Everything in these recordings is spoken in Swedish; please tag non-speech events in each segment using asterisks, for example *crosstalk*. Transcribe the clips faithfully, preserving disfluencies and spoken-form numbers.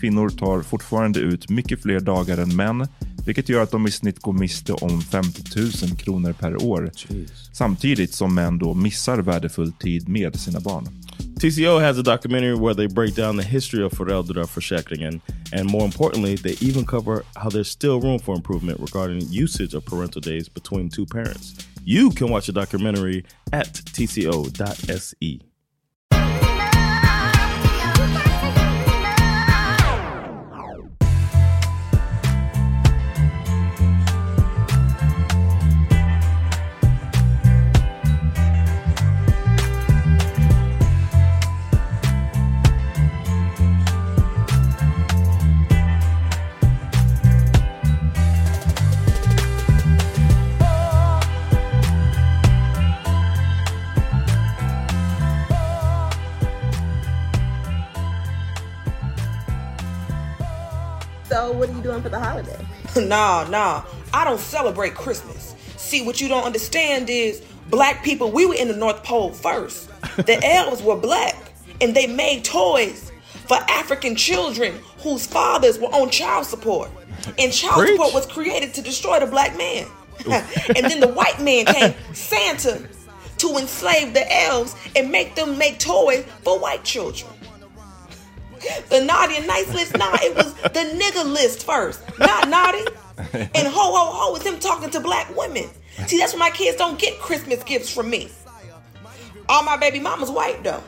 Kvinnor tar fortfarande ut mycket fler dagar än män, vilket gör att de i snitt går miste om femtio tusen kronor per år. Jeez. Samtidigt som män då missar värdefull tid med sina barn. T C O has a documentary where they break down the history of föräldraförsäkringen, and more importantly, they even cover how there's still room for improvement regarding usage of parental days between two parents. You can watch the documentary at T C O dot S E. So what are you doing for the holiday? Nah, nah. I don't celebrate Christmas. See, what you don't understand is black people, we were in the North Pole first. The elves were black, and they made toys for African children whose fathers were on child support. And child Preach. Support was created to destroy the black man. And then the white man came, Santa, to enslave the elves and make them make toys for white children. The naughty and nice list, nah, it was the nigga list first, not naughty. And ho, ho, ho was him talking to black women. See, that's why my kids don't get Christmas gifts from me. All my baby mama's white, though.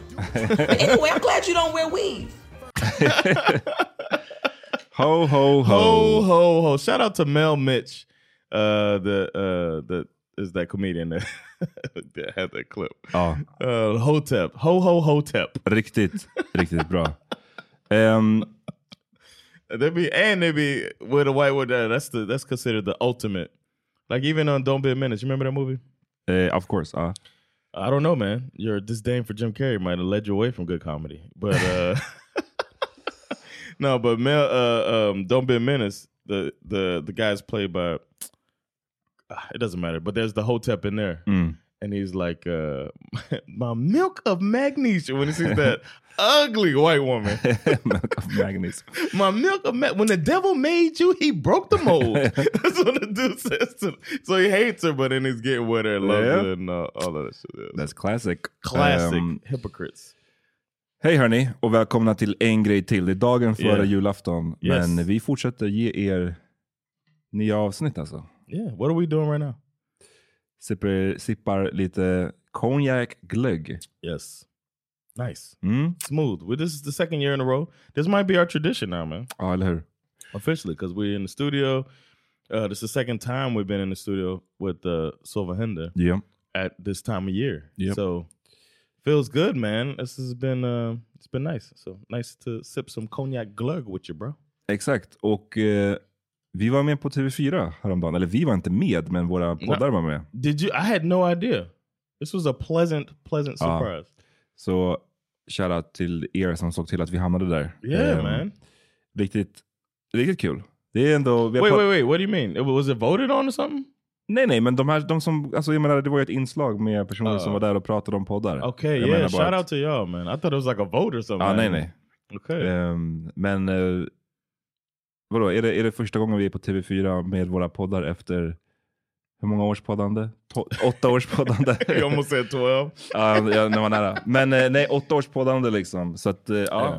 But anyway, I'm glad you don't wear weave. Ho, ho, ho. Ho, ho, ho. Shout out to Mel Mitch, uh, the, uh, the, is that comedian that, that had that clip. Ja. Uh, Hotep. Ho, ho, Hotep. Riktigt, riktigt bra. Um, they be and they be with a white woman. That's the that's considered the ultimate. Like even on Don't Be a Menace. You remember that movie? Uh, of course. Uh. I don't know, man. Your disdain for Jim Carrey might have led you away from good comedy, but uh, no. But Mel, uh, um, Don't Be a Menace. the the the guy's played by, it doesn't matter, but there's the Hotep in there. Mm. And he's like, uh, my milk of magnesium. When he sees that ugly white woman. Milk of magnesium. My milk of magnesium. When the devil made you, he broke the mold. That's what the dude says to him. So he hates her, but then he's getting with her and loves yeah. her and uh, all of that shit. Yeah. That's classic. Classic um, hypocrites. Hej hörni och välkomna till En grej till. Det är dagen före yeah. julafton. Yes. Men vi fortsätter ge er nya avsnitt alltså. Yeah, what are we doing right now? Sippar, sippar lite cognac glögg. Yes. Nice. Mm. Smooth. Well, this is the second year in a row. This might be our tradition now, man. Ja, eller hur? Officially, because we're in the studio. Uh, this is the second time we've been in the studio with uh, Silvahinder yeah. at this time of year. Yep. So, feels good, man. This has been, uh, it's been nice. So, nice to sip some cognac glögg with you, bro. Exakt. Och... Uh, vi var med på T V fyra häromdagen. Eller vi var inte med, men våra poddar var med. Did you? I had no idea. This was a pleasant, pleasant surprise. Ja. Så shoutout till er som såg till att vi hamnade där. Yeah, um, man. Riktigt, riktigt kul. Det är ändå... Wait, på... wait, wait. What do you mean? It, was it voted on or something? Nej, nej. Men de här, de som... Alltså, jag menar, det var ju ett inslag med personer uh, som var där och pratade om poddar. Okay, jag yeah. Shoutout att... to y'all, man. I thought it was like a vote or something. Ja, nej, nej. Okay. Um, men... Uh, vadå, är det, är det första gången vi är på T V fyra med våra poddar efter hur många års poddande? To- åtta års poddande. Jag måste säga tolv. Ja, när man är nära. Men nej, åtta års poddande liksom. Så att, ja. Uh, yeah.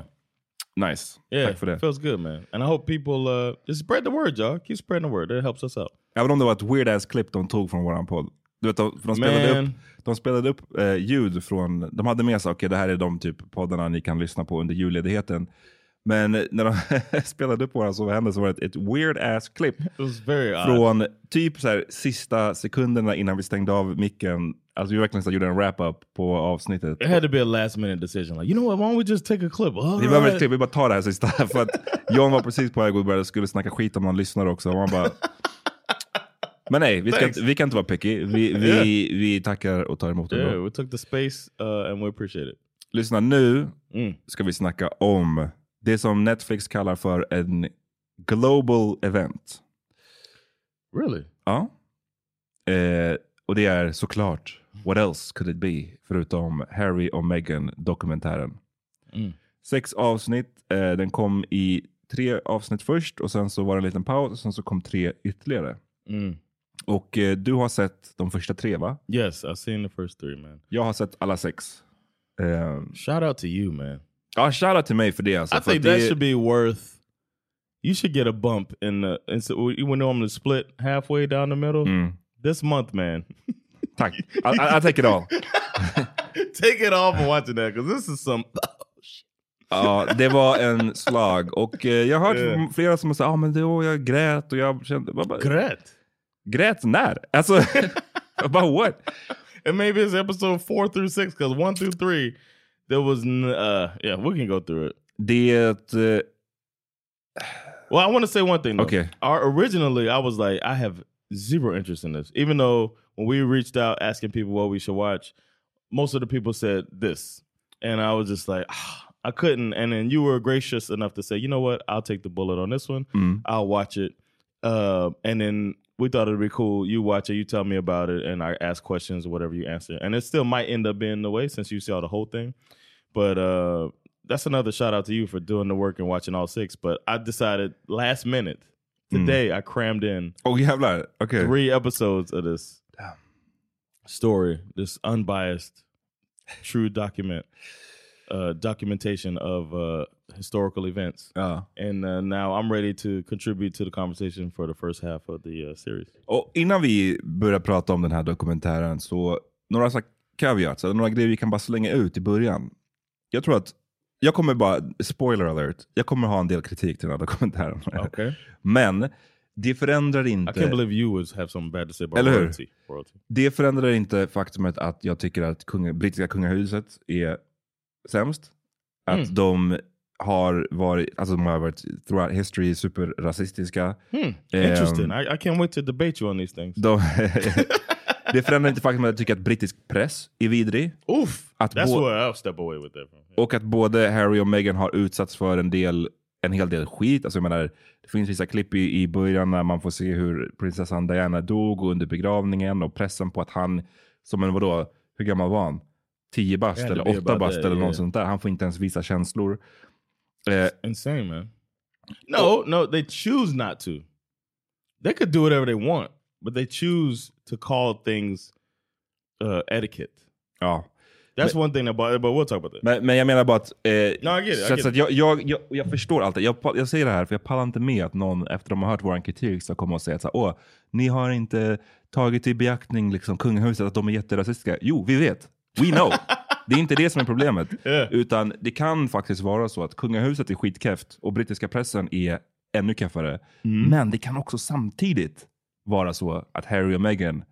Nice. Yeah, tack för det. Feels good, man. And I hope people, uh, just spread the word, y'all. Keep spreading the word. It helps us out. Även om det var ett weird ass clip de tog från våran podd. Du vet, de, de spelade upp, de spelade upp eh, ljud från, de hade med sig, okej, okay, det här är de typ poddarna ni kan lyssna på under julledigheten. Men när de spelade upp våra så vad hände så var det ett weird ass clip från odd. Typ så här sista sekunderna innan vi stängde av micken. Alltså vi verkligen så gjorde en wrap up på avsnittet. It had to be a last minute decision. Like, you know what, why don't we just take a clip? All vi right. Bara, vi bara tar det här sista för att John var precis på väg och började skulle snacka skit om någon lyssnare också. Och man bara men nej, vi, ska, vi kan inte vara picky. Vi vi yeah. vi tackar och tar emot det. Yeah, we took the space uh, and we appreciate it. Lyssna nu. Mm. Ska vi snacka om det som Netflix kallar för en global event. Really? Ja. Eh, och det är såklart, what else could it be? Förutom Harry och Meghan-dokumentären. Mm. Sex avsnitt. Eh, den kom i tre avsnitt först. Och sen så var det en liten paus. Och sen så kom tre ytterligare. Mm. Och eh, du har sett de första tre, va? Yes, I've seen the first three, man. Jag har sett alla sex. Eh, Shout out to you, man. Ja, shoutout till mig för det alltså. I think that det... should be worth... You should get a bump in the... In, so you would normally split halfway down the middle. Mm. This month, man. Tack. I'll, I'll take it all. Take it all for watching that, because this is some... Ja, det var en slag. Och eh, jag har hört yeah. flera som har sagt, ah, men då jag grät och jag kände... Bara, grät? Grät när? Alltså, about what? And maybe it's episode four through six, because one through three... There was, n- uh, yeah, we can go through it. Det, uh... Well, I want to say one thing, though. Okay. Our, originally, I was like, I have zero interest in this. Even though when we reached out asking people what we should watch, most of the people said this. And I was just like, ah, I couldn't. And then you were gracious enough to say, you know what? I'll take the bullet on this one. Mm. I'll watch it. Uh, and then we thought it'd be cool. You watch it, you tell me about it, and I ask questions or whatever you answer. And it still might end up being the way since you saw the whole thing. But uh, that's another shout out to you for doing the work and watching all six. But I decided last minute, today mm. I crammed in oh, you have that. Okay. three episodes of this Damn. story, this unbiased, true document, uh, documentation of uh, historical events. Uh. And uh, now I'm ready to contribute to the conversation for the first half of the uh, series. Och innan vi börjar prata om den här dokumentären så några så caveats, eller några grejer vi kan bara slänga ut i början. Jag tror att, jag kommer bara, spoiler alert, jag kommer ha en del kritik till den här dokumentären. Okay. Men det förändrar inte... I can't believe you would have some bad to say about royalty. Det förändrar inte faktumet att jag tycker att kunga, brittiska kungahuset är sämst. Att mm. de har varit, alltså de har varit throughout history superrasistiska. Hmm. Interesting, um, I, I can't wait to debate you on these things. De, det förändrar inte faktum att jag tycker att brittisk press är vidrig. Oof, att that's bo- where I'll step away with that. Yeah. Och att både Harry och Meghan har utsatts för en del en hel del skit. Alltså jag menar, det finns vissa klipp i, i början när man får se hur prinsessan Diana dog och under begravningen och pressen på att han, som en vadå, hur gammal var han? tio bast yeah, eller åtta bast eller något yeah. sånt där. Han får inte ens visa känslor. It's eh, insane, man. No, no, they choose not to. They could do whatever they want, but they choose to call things uh, etiquette. Ja. That's men, one thing about, but we'll talk about that. Men, men jag menar bara att, eh, no, I get it, så I get så att jag, jag, jag, jag förstår allt det. Jag, jag säger det här för jag pallar inte med att någon efter de har hört våran kritik ska komma och säga att åh, ni har inte tagit i beaktning liksom kungahuset att de är jätterasistiska. Jo, vi vet. We know. Det är inte det som är problemet. Yeah. Utan det kan faktiskt vara så att kungahuset är skitkeft och brittiska pressen är ännu keffare. Mm. Men det kan också samtidigt vara så att Harry och Meghan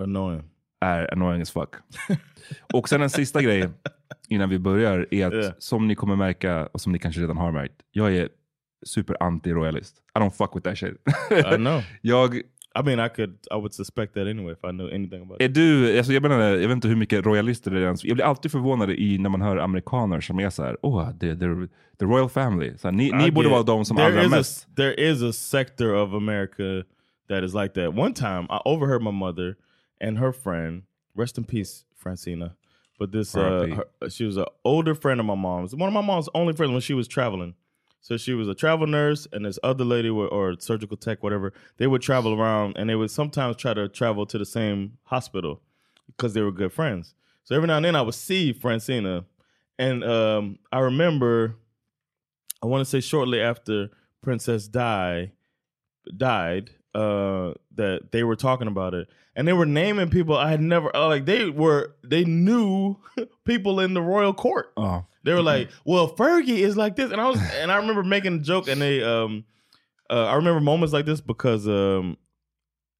annoying. är annoying as fuck. Och sen en sista grej innan vi börjar är att yeah. som ni kommer märka och som ni kanske redan har märkt, jag är super anti-royalist. I don't fuck with that shit. I know. Jag... I mean, I could, I would suspect that anyway if I knew anything about it. Är du, alltså jag menar, jag vet inte hur mycket royalister det är ens. Jag blir alltid förvånad i när man hör amerikaner som är så här, oh, the, the, the royal family. Så här, ni, ni borde vara de som there allra mest. A, there is a sector of America that is like that. One time, I overheard my mother and her friend, rest in peace, Francina. But this, uh, her, she was an older friend of my mom's. One of my mom's only friends when she was traveling. So she was a travel nurse and this other lady were, or surgical tech, whatever. They would travel around and they would sometimes try to travel to the same hospital because they were good friends. So every now and then I would see Francina. And um, I remember, I want to say shortly after Princess Di died, uh, that they were talking about it. And they were naming people I had never, like they were, they knew people in the royal court. Oh. They were like, "Well, Fergie is like this," and I was, and I remember making a joke, and they, um, uh, I remember moments like this because um,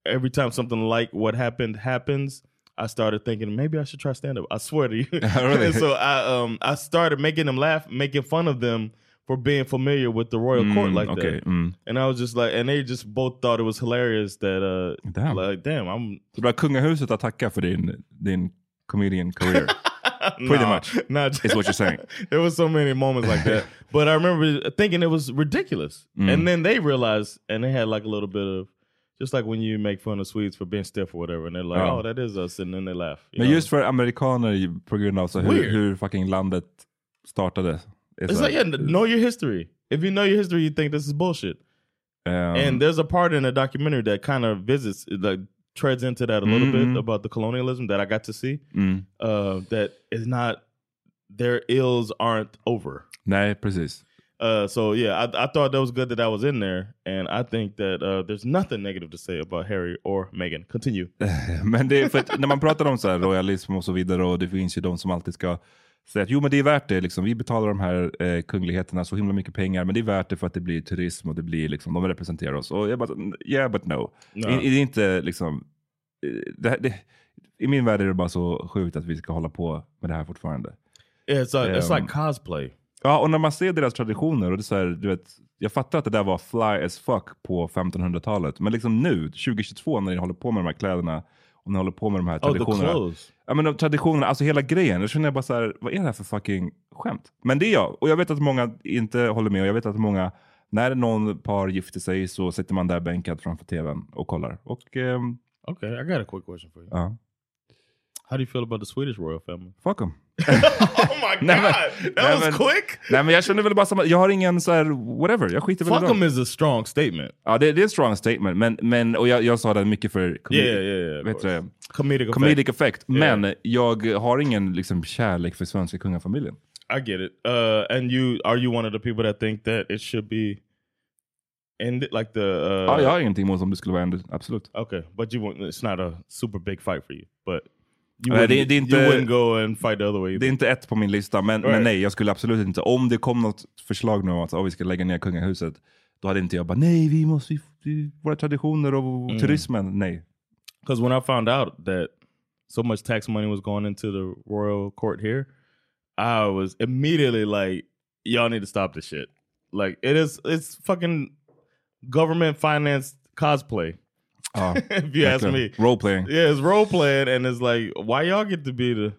every time something like what happened happens, I started thinking maybe I should try stand up. I swear to you. Really? So I, um, I started making them laugh, making fun of them for being familiar with the royal mm, court like okay, that. Mm. And I was just like, and they just both thought it was hilarious that, uh, damn, like, damn, I'm. Du bara kungahuset attacka för din din comedian career. Pretty no, much not is what you're saying. There was so many moments like that, but I remember thinking it was ridiculous. Mm. And then they realized, and they had like a little bit of, just like when you make fun of Swedes for being stiff or whatever, and they're like, oh, oh that is us, and then they laugh. Men just för amerikaner på grund av så hur, hur fucking landet startade. It's, it's like, like yeah, know your history. If you know your history, you think this is bullshit. Um, and there's a part in the documentary that kind of visits, like, treads into that a little mm-hmm. bit about the colonialism that I got to see. Mm. Uh, that is not, their ills aren't over. Nej, precis. Uh, so yeah, I, I thought that was good that I was in there. And I think that uh, there's nothing negative to say about Harry or Meghan. Continue. Men det är för att när man pratar om så här royalism och så vidare, och det finns ju de som alltid ska säga att jo, men det är värt det. Liksom. Vi betalar de här eh, kungligheterna så himla mycket pengar, men det är värt det för att det blir turism och det blir liksom, de representerar oss. Och jag bara, yeah but no. no. I, I, det är inte liksom, det, det, i min värld är det bara så sjukt att vi ska hålla på med det här fortfarande. Yeah, it's, like, um, it's like cosplay. Ja, och när man ser deras traditioner och det är så här, du vet, jag fattar att det där var fly as fuck på femtonhundratalet, men liksom nu, tjugohundratjugotvå, när ni håller på med de här kläderna och ni håller på med de här traditionerna. Oh, ja, men de traditionerna, alltså hela grejen. Jag känner bara så här, vad är det här för fucking skämt? Men det är jag. Och jag vet att många inte håller med. Och jag vet att många, när någon par gifter sig så sitter man där bänkad framför tvn och kollar. Och... Um, okay, I got a quick question for you. Uh. How do you feel about the Swedish royal family? Fuck them. Oh my god, that was men, quick! Nej, men jag känner väl bara samma, jag har ingen så här, whatever, jag skiter väl i dem. Fuck them is a strong statement. Ja, det, det är en strong statement, men, men och jag, jag sa det mycket för comedic, yeah, yeah, yeah, vet du, comedic, comedic effect. effect. Yeah. Men jag har ingen liksom kärlek för svenska kungafamiljen. I get it. Uh, and you, are you one of the people that think that it should be ended, like the... Uh, ja, jag har ingenting emot om det skulle vara ended, absolut. Okay, but you won't, it's not a super big fight for you, but... Nej, det, det är inte, you wouldn't go and fight the other way. Det är inte ett på min lista, men, right. men nej, jag skulle absolut inte. Om det kom något förslag nu om att oh, vi ska lägga ner kungahuset, då hade inte jag bara, nej, vi måste, vi, våra traditioner och mm. turismen, nej. Because when I found out that so much tax money was going into the royal court here, I was immediately like, y'all need to stop this shit. Like, it is, it's fucking government-financed cosplay. Uh, if you ask me, role playing. Yeah, it's role playing, and it's like, why y'all get to be the?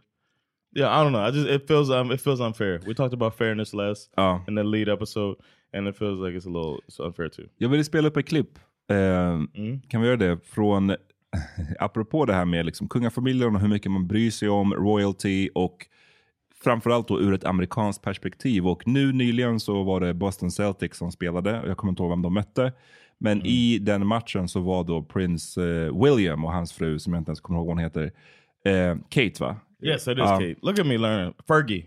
Yeah, I don't know. I just it feels um it feels unfair. We talked about fairness less ja. in the lead episode, and it feels like it's a little it's unfair too. Jag vill spela upp ett klipp. Eh, mm. Kan vi göra det från apropå det här med liksom kungafamiljen och hur mycket man bryr sig om royalty och framförallt då ur ett amerikanskt perspektiv. Och nu nyligen så var det Boston Celtics som spelade. Jag kommer inte ihåg vem de mötte. Men mm. i den matchen så var då Prince eh, William och hans fru, som jag inte ens kommer ihåg vad hon heter. Eh, Kate, va? Yes, it is uh, Kate. Look at me learning. Fergie.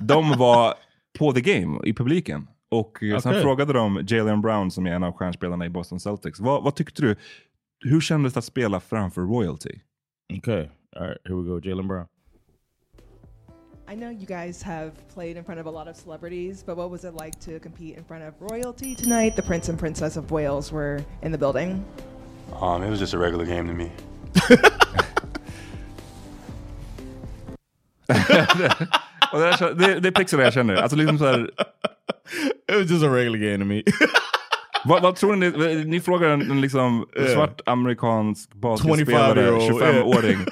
De var på the game i publiken. Och okay. sen frågade de Jaylen Brown, som är en av stjärnspelarna i Boston Celtics. Vad, vad tyckte du? Hur kändes det att spela framför royalty? Okay, all right, here we go, Jaylen Brown. I know you guys have played in front of a lot of celebrities, but what was it like to compete in front of royalty tonight? The Prince and Princess of Wales were in the building. Um, it was just a regular game to me. Och det, där, det, det är pixlar jag känner. Alltså liksom så här... It was just a regular game to me. Vad, vad tror ni? Ni frågar en liksom yeah. svart amerikansk basketspelare, tjugofem-åring. Yeah.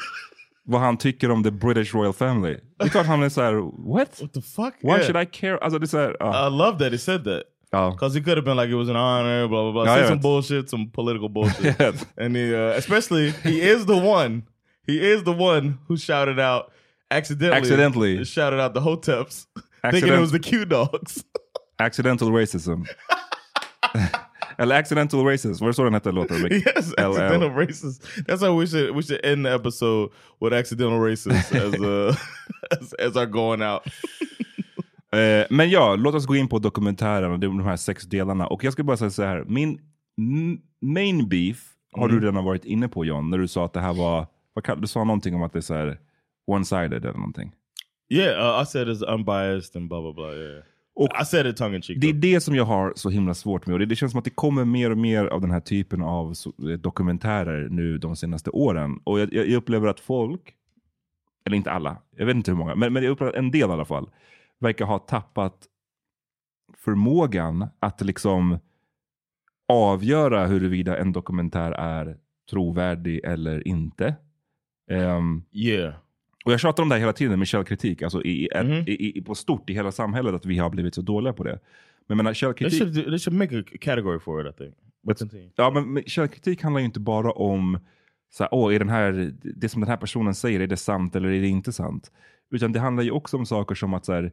Vad han tycker om the British Royal Family. Det är klart han är så här, what? What the fuck? Why yeah. should I care? Alltså det är så här, uh. I love that he said that. Because uh. he could have been like, it was an honor, blah, blah, blah. Say yeah, some bullshit, some political bullshit. yeah. And he, uh, especially, he is the one, he is the one who shouted out, accidentally, accidentally. shouted out the hoteps, Accident- thinking it was the Q-dogs. Accidental racism. Eller accidental racist. Vad är så den heter låten? Yes, accidental racist. That's how we should we should end the episode with accidental racist as uh, as, as our going out. uh, men ja, låt oss gå in på dokumentären och de här sex delarna. Och jag ska bara säga så här. Min m- main beef mm. har du redan varit inne på, John, när du sa att det här var... Du sa någonting om att det är så här one-sided eller någonting. Yeah, uh, I said it's unbiased and blah, blah, blah. Yeah. Och I said it tongue in cheek, det är det som jag har så himla svårt med. Och det, det känns som att det kommer mer och mer av den här typen av so- dokumentärer nu de senaste åren. Och jag, jag upplever att folk, eller inte alla, jag vet inte hur många, men, men jag upplever att en del i alla fall, verkar ha tappat förmågan att liksom avgöra huruvida en dokumentär är trovärdig eller inte. Um, yeah. Och jag tjatar om det här hela tiden, med källkritik. Alltså i, mm-hmm. i, i, på stort i hela samhället, att vi har blivit så dåliga på det. Men menar, källkritik... They should, they should make a category for it, I think. But, ja, men, men källkritik handlar ju inte bara om så här, åh, är den här, det som den här personen säger, är det sant eller är det inte sant? Utan det handlar ju också om saker som att så här,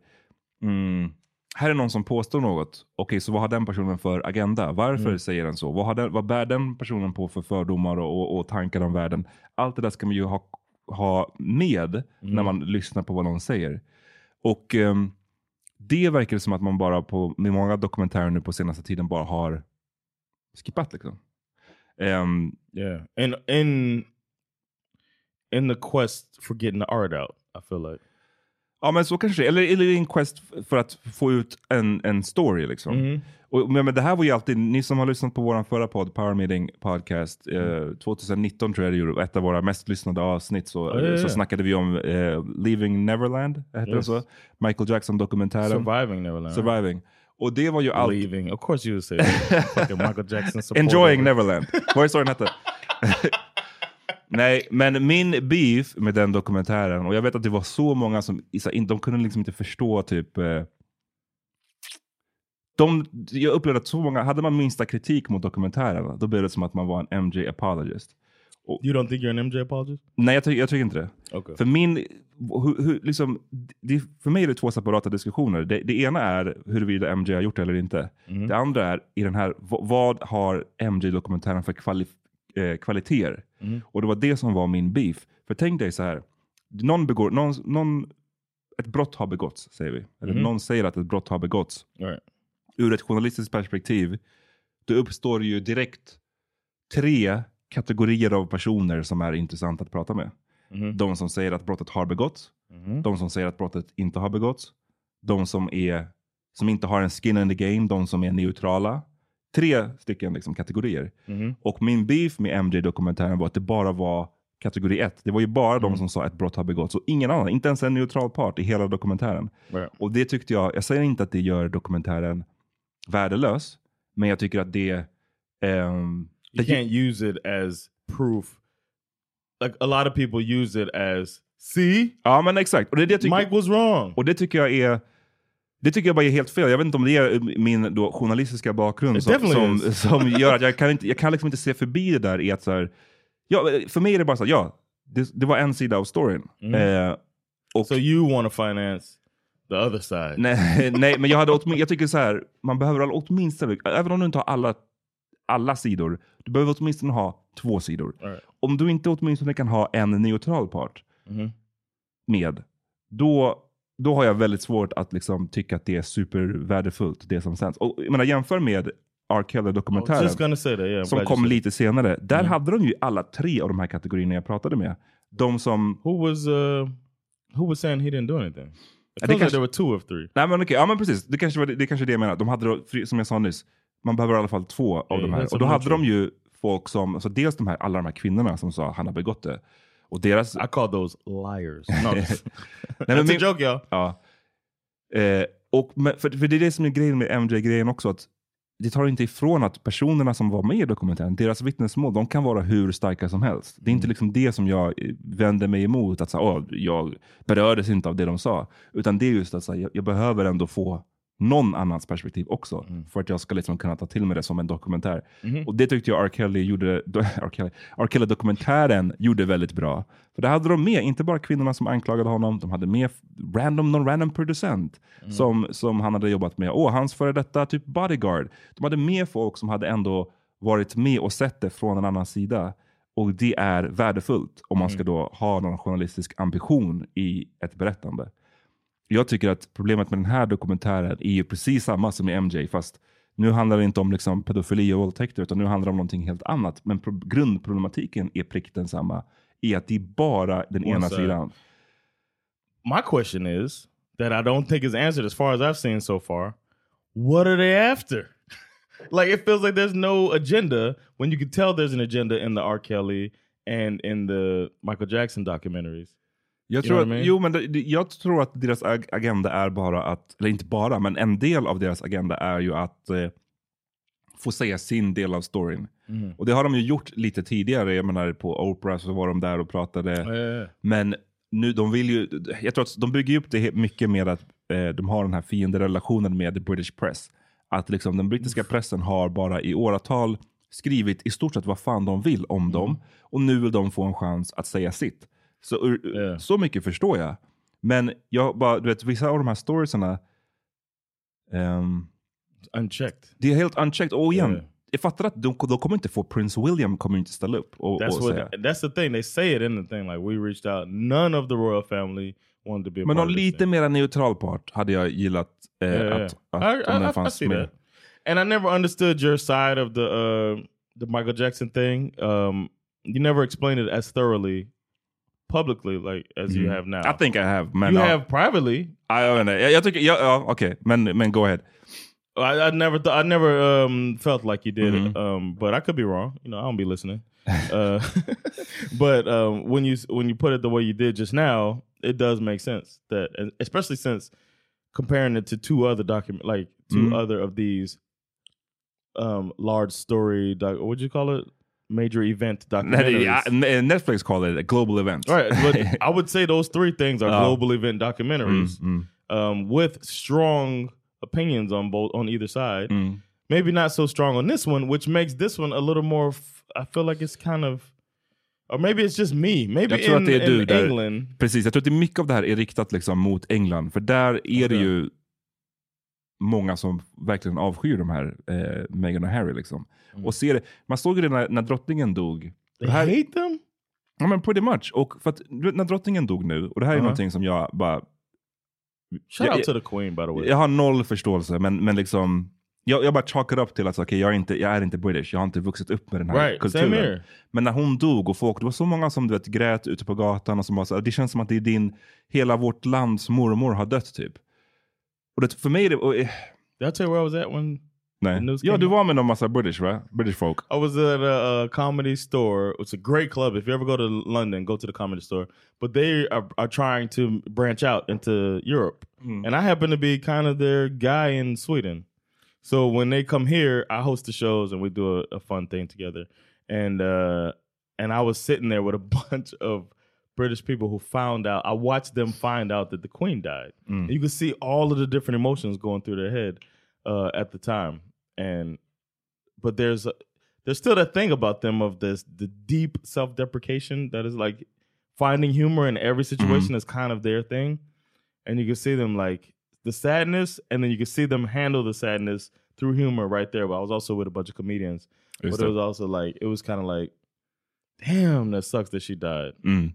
mm, här är någon som påstår något. Okej, så vad har den personen för agenda? Varför mm. säger den så? Vad, har den, vad bär den personen på för fördomar och, och, och tankar om världen? Allt det där ska man ju ha ha med mm. när man lyssnar på vad någon säger. Och um, det verkar som att man bara på med många dokumentärer nu på senaste tiden bara har skippat liksom. Um, yeah. And in in the quest for getting the art out, I feel like. Ja, men så kanske. Eller, eller en quest för att få ut en, en story liksom. Mm. Och, men, men det här var ju alltid, ni som har lyssnat på våran förra podd, Power Meeting Podcast, eh, tjugonitton tror jag det gjorde, ett av våra mest lyssnade avsnitt, så, oh, yeah, så yeah. snackade vi om eh, Leaving Neverland, hette yes. det så? Michael Jackson-dokumentären. Surviving Neverland. Surviving. Och det var ju alltid... Leaving, of course you would say fucking Michael Jackson supporter. Enjoying Neverland. Vad är så den hette? Nej, men min beef med den dokumentären, och jag vet att det var så många som de kunde liksom inte förstå typ de, jag upplevde att så många, hade man minsta kritik mot dokumentären, då blev det som att man var en M J apologist. Och, you don't think you're an M J apologist? Nej, jag, ty- jag tycker inte det. Okay. För min hur, hur, liksom, det, för mig är det två separata diskussioner. Det, det ena är huruvida M J har gjort det eller inte. Mm. Det andra är i den här, vad, vad har M J-dokumentären för kvalitet? Eh, kvaliteter. Mm. Och det var det som var min beef. För tänk dig så här. Någon begår, någon, någon, ett brott har begåtts, säger vi. Eller mm. någon säger att ett brott har begåtts. Right. Ur ett journalistiskt perspektiv, då uppstår ju direkt tre kategorier av personer som är intressant att prata med. Mm. De som säger att brottet har begåtts. Mm. De som säger att brottet inte har begåtts. De som, är, som inte har en skin in the game. De som är neutrala. Tre stycken liksom, kategorier. Mm. Och min beef med M J-dokumentären var att det bara var kategori ett. Det var ju bara mm. de som sa att ett brott har begåtts. Och ingen annan, inte ens en neutral part i hela dokumentären. Right. Och det tyckte jag, jag säger inte att det gör dokumentären värdelös. Men jag tycker att det... Um, you can't use it as proof. Like a lot of people use it as See? Ja, men exakt. Och det, det tycker, Mike was wrong. Och det tycker jag är... Det tycker jag bara är helt fel. Jag vet inte om det är min då journalistiska bakgrund som, som, som gör att jag kan, inte, jag kan liksom inte se förbi det där. I att så här, ja, för mig är det bara så här, ja, det, det var en sida av storyn. Mm. Eh, och, so you want to finance the other side. Nej, nej men jag, hade åtmin- jag tycker så här, man behöver åtminstone, även om du inte har alla, alla sidor, du behöver åtminstone ha två sidor. All right. Om du inte åtminstone kan ha en neutral part mm. med, då... Då har jag väldigt svårt att liksom tycka att det är supervärdefullt, det som sänds. Och jag menar, jämför med R. Kelly-dokumentären that, yeah, som kom lite senare. Där mm. hade de ju alla tre av de här kategorierna jag pratade med. De som... Who was, uh, who was saying he didn't do anything? Det kanske... like there were two of three. Nej, men okay. Ja, men precis. Det kanske var det, det, kanske det jag menar. De hade, som jag sa nyss, man behöver i alla fall två av yeah, de här. Och då hade true. de ju folk som... Alltså dels de här, alla de här kvinnorna som sa han har begått det. Och deras... I call those liars. No. Nej, men min... joke, yeah. Ja. Eh, och, för, för det är det som är grejen med M J-grejen också. Att det tar inte ifrån att personerna som var med i dokumentären, deras vittnesmål, de kan vara hur starka som helst. Det är inte liksom det som jag vänder mig emot. Att så, oh, jag berördes inte av det de sa. Utan det är just att så, jag, jag behöver ändå få någon annans perspektiv också. Mm. För att jag ska liksom kunna ta till mig det som en dokumentär. Mm. Och det tyckte jag R. Kelly gjorde... R. Kelly, R. Kelly-dokumentären gjorde väldigt bra. För det hade de med, inte bara kvinnorna som anklagade honom. De hade med random, någon random producent. Mm. Som, som han hade jobbat med. Åh, hans före detta typ bodyguard. De hade med folk som hade ändå varit med och sett det från en annan sida. Och det är värdefullt. Om man ska då ha någon journalistisk ambition i ett berättande. Jag tycker att problemet med den här dokumentären är ju precis samma som i M J. Fast nu handlar det inte om liksom pedofili och våldtäkter. Utan nu handlar det om någonting helt annat. Men pro- grundproblematiken är prick densamma. I att det är bara den ena sidan. My question is, that I don't think is answered as far as I've seen so far. What are they after? Like it feels like there's no agenda. When you can tell there's an agenda in the R. Kelly and in the Michael Jackson documentaries. Jag tror, att, I mean? jo, men det, jag tror att deras ag- agenda är bara att, eller inte bara, men en del av deras agenda är ju att eh, få säga sin del av storyn. Mm. Och det har de ju gjort lite tidigare, jag menar på Oprah så var de där och pratade. Ja, ja, ja. Men nu, de vill ju, jag tror att de bygger upp det mycket med att eh, de har den här fienderelationen med the British Press. Att liksom den brittiska pressen har bara i åratal skrivit i stort sett vad fan de vill om mm. dem. Och nu vill de få en chans att säga sitt. Så, yeah. så mycket förstår jag. Men jag bara, du vet, vissa av de här storiesarna um, unchecked. Det är helt unchecked. Och igen, yeah. jag fattar att de, de kommer inte få Prince William kommer inte ställa upp och, that's, och what, that's the thing, they say it in the thing. Like we reached out, none of the royal family wanted to be a men part. Men någon lite mer neutral part hade jag gillat eh, yeah, yeah. att, att I, om I, den fanns I, I med. And I never understood your side of the, uh, the Michael Jackson thing. Um, you never explained it as thoroughly publicly like as mm. you have now. I think I have. Man, you I'll, have privately. I don't know. Jag tycker jag ja, okay, men men go ahead. I, I never th- I never um felt like you did mm-hmm. um but I could be wrong. You know, I don't be listening. uh but um when you when you put it the way you did just now, it does make sense that especially since comparing it to two other document like two mm-hmm. other of these um large story doc- what'd you call it? Major event documentaries. Netflix call it a global event. All right, but I would say those three things are global uh, event documentaries mm, mm. Um, with strong opinions on both on either side. Mm. Maybe not so strong on this one, which makes this one a little more. F- I feel like it's kind of, or maybe it's just me. Maybe in, att det är du in där, England. Precis, jag tror att det är mycket av det här är riktat liksom mot England, för där är okay. det ju många som verkligen avskyr de här eh, Meghan och Harry liksom. Mm. Och ser det, man såg ju det när, när drottningen dog. They här, hate them? Ja, men pretty much. Och för att när drottningen dog nu, och det här uh-huh. är någonting som jag bara... Shout jag, out to the Queen, by the way. Jag har noll förståelse, men, men liksom... Jag, jag bara chalkar upp till att okay, jag, är inte, jag är inte British, jag har inte vuxit upp med den här right, kulturen. Men när hon dog och folk, det var så många som du vet grät ute på gatan och som var så, det känns som att det är din, hela vårt lands mormor har dött typ. Och det, för mig... Det, och, eh. Did I tell you where I was at when Nej. the news came? Ja, du var med någon massa British, right? British folk. I was at a, a comedy store. It's a great club. If you ever go to London, go to the comedy store. But they are, are trying to branch out into Europe. Mm. And I happen to be kind of their guy in Sweden. So when they come here, I host the shows and we do a, a fun thing together. And, uh, and I was sitting there with a bunch of British people who found out. I watched them find out that the Queen died. Mm. You could see all of the different emotions going through their head uh, at the time. And but there's a, there's still that thing about them of this the deep self-deprecation that is like finding humor in every situation mm. is kind of their thing. And you can see them like the sadness, and then you can see them handle the sadness through humor right there. But I was also with a bunch of comedians. It's but it was also like, it was kind of like, damn, that sucks that she died. Mm.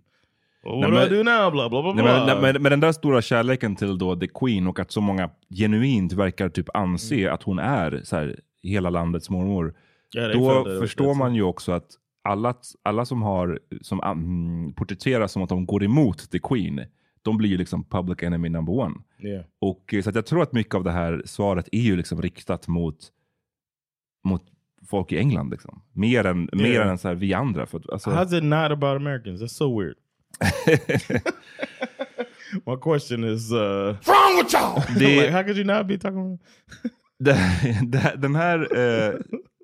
Well, what nej, do men, I do now? Blah, blah, blah, nej, blah. Men, men, men den där stora kärleken till då The Queen, och att så många genuint verkar typ anse mm. att hon är så här, hela landets mormor. Ja, då det, förstår det, man ju också att alla, alla som har som um, porträtteras som att de går emot The Queen, de blir ju liksom public enemy number one. Yeah. Och så att jag tror att mycket av det här svaret är ju liksom riktat mot mot folk i England liksom. Mer än, yeah. mer än så här vi andra. För att, alltså... How's it not about Americans? That's so weird. My question is... Uh... Wrong with y'all! Det... like, how could you not be talking about... den, här, eh,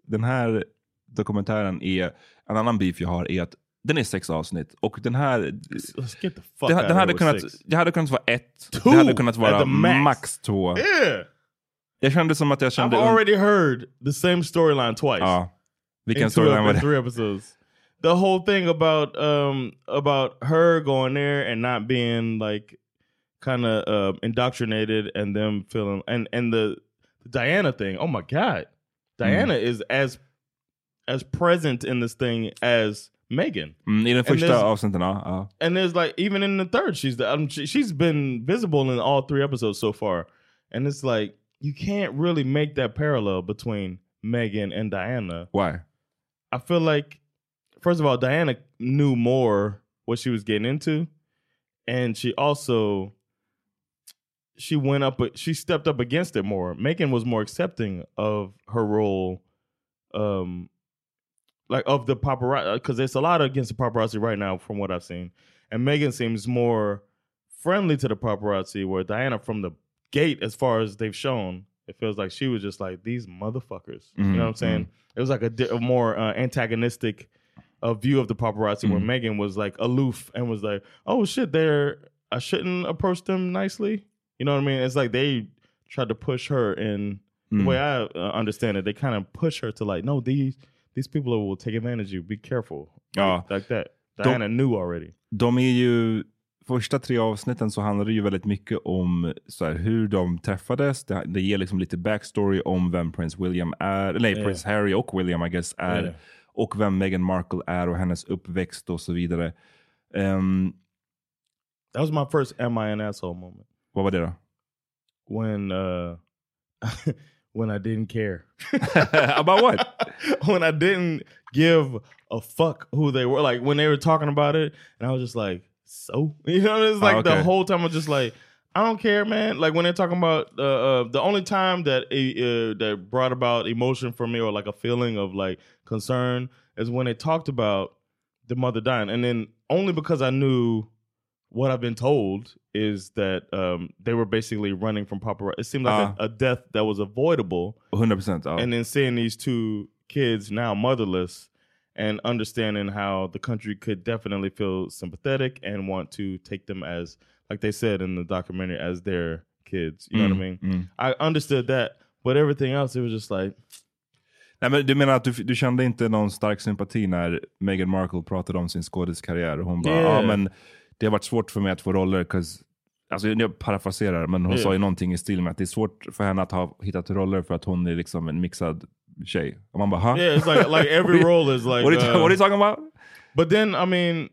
den här dokumentären är... En annan beef jag har är att den är sex avsnitt. Och den här... Let's get the fuck den, out den hade kunnat, det hade kunnat vara ett. Two det hade kunnat vara max. max två. Yeah. Jag kände som att jag kände... I've already un... heard the same storyline twice. Ja. Vilken storyline var det? Three episodes. The whole thing about um about her going there and not being like kind of uh, indoctrinated, and them feeling and and the Diana thing. Oh my God, Diana mm. is as as present in this thing as Meghan. Mm, in the first episode, uh, and there's like even in the third, she's the, um, she, she's been visible in all three episodes so far, and it's like you can't really make that parallel between Meghan and Diana. Why? I feel like. First of all, Diana knew more what she was getting into, and she also she went up, she stepped up against it more. Meghan was more accepting of her role, um, like of the paparazzi, because there's a lot against the paparazzi right now, from what I've seen. And Meghan seems more friendly to the paparazzi, where Diana, from the gate, as far as they've shown, it feels like she was just like these motherfuckers. Mm-hmm. You know what I'm saying? Mm-hmm. It was like a, a more uh, antagonistic. A view of the paparazzi mm. where Meghan was like aloof and was like, oh shit, they're I shouldn't approach them nicely. You know what I mean? It's like they tried to push her in mm. the way I uh, understand it. They kind of push her to like, no, these these people will take advantage of you. Be careful. Uh, like that. Diana de, knew already. De är ju, första tre avsnitten så handlar det ju väldigt mycket om så här, hur de träffades. Det, det ger liksom lite backstory om vem Prince William är. Nej, yeah. Prince Harry och William I guess är. Yeah. Och vem Meghan Markle är och hennes uppväxt och så vidare. Um, That was my first am I an asshole moment. Vad var det då? When, uh, when I didn't care. About what? When I didn't give a fuck who they were. Like when they were talking about it. And I was just like, so? You know, it's like ah, okay. The whole time I was just like, I don't care, man. Like when they're talking about uh, uh, the only time that uh, that brought about emotion for me or like a feeling of like concern is when they talked about the mother dying. And then only because I knew what I've been told is that um, they were basically running from paparazzi. It seemed like uh, a, a death that was avoidable. one hundred percent. Uh, and then seeing these two kids now motherless and understanding how the country could definitely feel sympathetic and want to take them as... Like they said in the documentary, as their kids. You know mm, what I mean? Mm. I understood that. But everything else, it was just like... Nej, men du menar att du, du kände inte någon stark sympati när Meghan Markle pratade om sin skådeskarriär? Hon bara, yeah. ah, men det har varit svårt för mig att få roller. 'Cause, alltså, jag parafraserar, men hon yeah. sa ju någonting i stil med att det är svårt för henne att ha hittat roller för att hon är liksom en mixad tjej. Och man bara, huh? Yeah, it's like, like every role is like... What are, you, uh, what are you talking about? But then, I mean...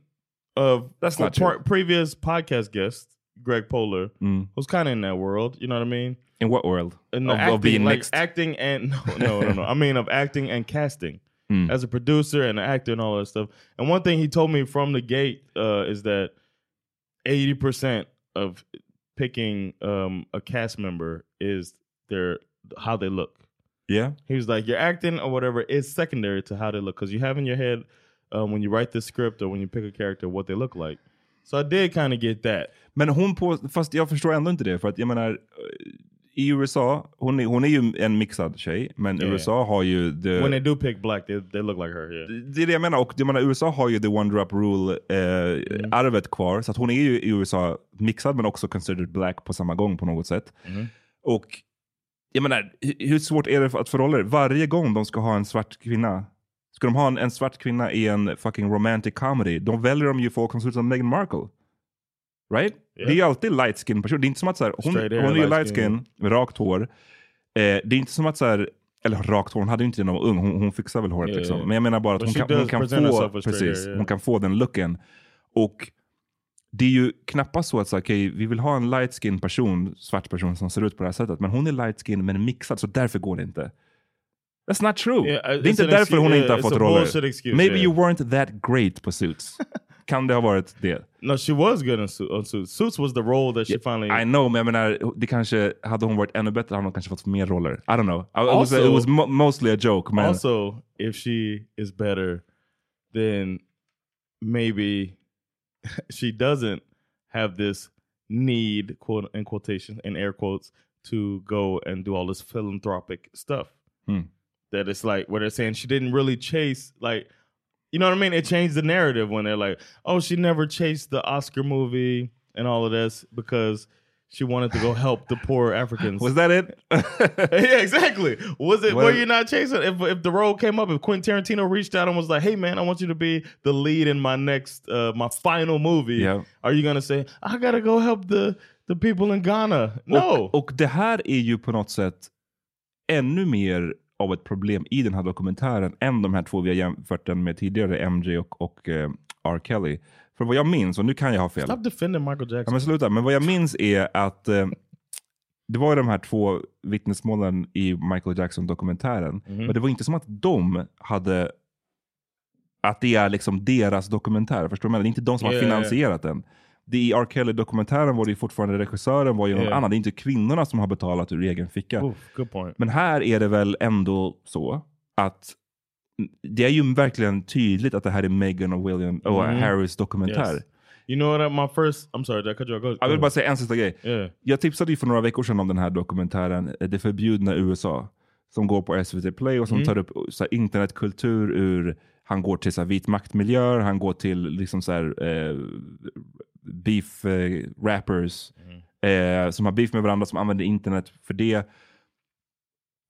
Of that's not pre- previous podcast guest Greg Poehler mm. was kind of in that world, you know what I mean? In what world? In of, acting, of being like next. Acting and no, no, no, no. I mean of acting and casting mm. as a producer and an actor and all that stuff. And one thing he told me from the gate uh, is that eighty percent of picking um, a cast member is their how they look. Yeah, he was like, your acting or whatever is secondary to how they look because you have in your head. Um, when you write the script or when you pick a character, what they look like. So I did kind of get that. Men hon på, fast jag förstår ändå inte det. För att jag menar, i U S A, hon är, hon är ju en mixad tjej, men yeah. U S A har ju... The, when they do pick black, they, they look like her. Yeah. Det är det jag menar, och jag menar, U S A har ju the one drop rule eh, mm. arvet kvar, så att hon är ju i U S A mixad men också considered black på samma gång på något sätt. Mm. Och jag menar, hur svårt är det att förhålla det? Varje gång de ska ha en svart kvinna, ska de ha en, en svart kvinna i en fucking romantic comedy, de väljer de ju folk som ser ut som Meghan Markle. Right? Yeah. Det är alltid light skin person. Det är inte som att så här, hon, hon är light, light skin, skin med rakt hår. Eh, det är inte som att så här, eller rakt hår, hon hade ju inte någon ung, hon, hon fixar väl håret yeah, liksom. Yeah. Men jag menar bara att hon kan, hon kan få, precis, yeah. hon kan få den looken. Och det är ju knappast så att så, okej, okay, vi vill ha en light skin person, svart person som ser ut på det här sättet. Men hon är light skin men mixad, så därför går det inte. That's not true. Yeah, det är inte excuse, därför hon yeah, inte har fått roller. Excuse, Maybe yeah. you weren't that great på Suits. Kan det ha varit det? No, she was good on Suits. Suits was the role that she yeah, finally... I know, men jag menar, det kanske, hade hon varit ännu bättre hade hon kanske fått mer roller. I don't know. I, also, it was, it was mo- mostly a joke. Man. Also, if she is better, then maybe she doesn't have this need, quote, in quotation, in air quotes, to go and do all this philanthropic stuff. Hmm. That it's like, where they're saying she didn't really chase, like... You know what I mean? It changed the narrative when they're like, oh, she never chased the Oscar movie and all of this because she wanted to go help the poor Africans. Was that it? Yeah, exactly. Was it, what? Were you not chasing? If, if the role came up, if Quentin Tarantino reached out and was like, hey, man, I want you to be the lead in my next, uh, my final movie. Yeah. Are you going to say, I got to go help the, the people in Ghana? No. Och, och det här är ju på något sätt ännu mer av ett problem i den här dokumentären än de här två vi har jämfört den med tidigare, M J och, och eh, R. Kelly. För vad jag minns, och nu kan jag ha fel. Stop defending Michael Jackson. Ja, men sluta. Men vad jag minns är att eh, det var de här två vittnesmålen i Michael Jackson-dokumentären. Mm-hmm. Men det var inte som att de hade, att det är liksom deras dokumentär. Förstår du? Det är inte de som yeah, har finansierat yeah. den. Det i R. Kelly-dokumentären var det ju fortfarande regissören var ju någon yeah. annan. Det är inte kvinnorna som har betalat ur egen ficka. Oof, good point. Men här är det väl ändå så att det är ju verkligen tydligt att det här är Meghan och William mm. och Harrys dokumentär. Yes. You know what, my first... I'm sorry, that could you go? Jag vill bara säga en sista grej. Yeah. Jag tipsade ju för några veckor sedan om den här dokumentären Det förbjudna U S A som går på S V T Play och som mm. tar upp så här, internetkultur ur... Han går till så här, vit maktmiljöer, han går till liksom så här... Eh, beef eh, rappers mm. eh, som har beef med varandra, som använder internet för det.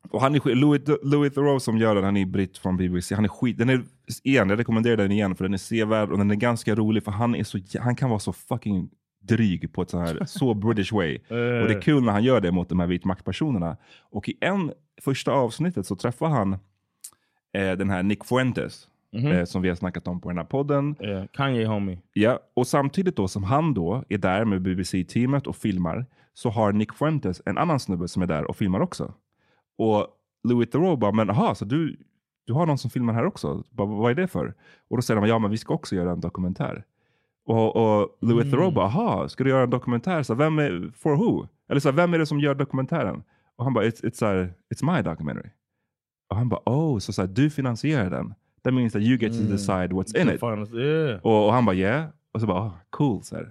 Och han är Louis, Louis Theroux som gör den, han är britt från B B C. Han är skit, den är igen, jag rekommenderar den igen för den är sevärd och den är ganska rolig för han är så, han kan vara så fucking dryg på ett så här så British way. Och det är kul när han gör det mot de här vit maktpersonerna. Och i en första avsnittet så träffar han eh, den här Nick Fuentes. Mm-hmm. Som vi har snackat om på den här podden. Yeah, Kanye homie. Ja, och samtidigt då som han då är där med B B C-teamet och filmar, så har Nick Fuentes en annan snubbe som är där och filmar också. Och Louis Theroux bara, men aha, så du, du har någon som filmar här också? Bara, vad är det för? Och då säger de, ja men vi ska också göra en dokumentär. Och, och Louis mm. Theroux bara, aha, ska du göra en dokumentär? Så vem är, for who? Eller så vem är det som gör dokumentären? Och han bara, it's, it's, a, it's my documentary. Och han bara, oh, så, så här, du finansierar den. That means that you get mm. to decide what's in it. Finals, yeah. och, och han bara, yeah. Och så bara, oh, cool. Så här.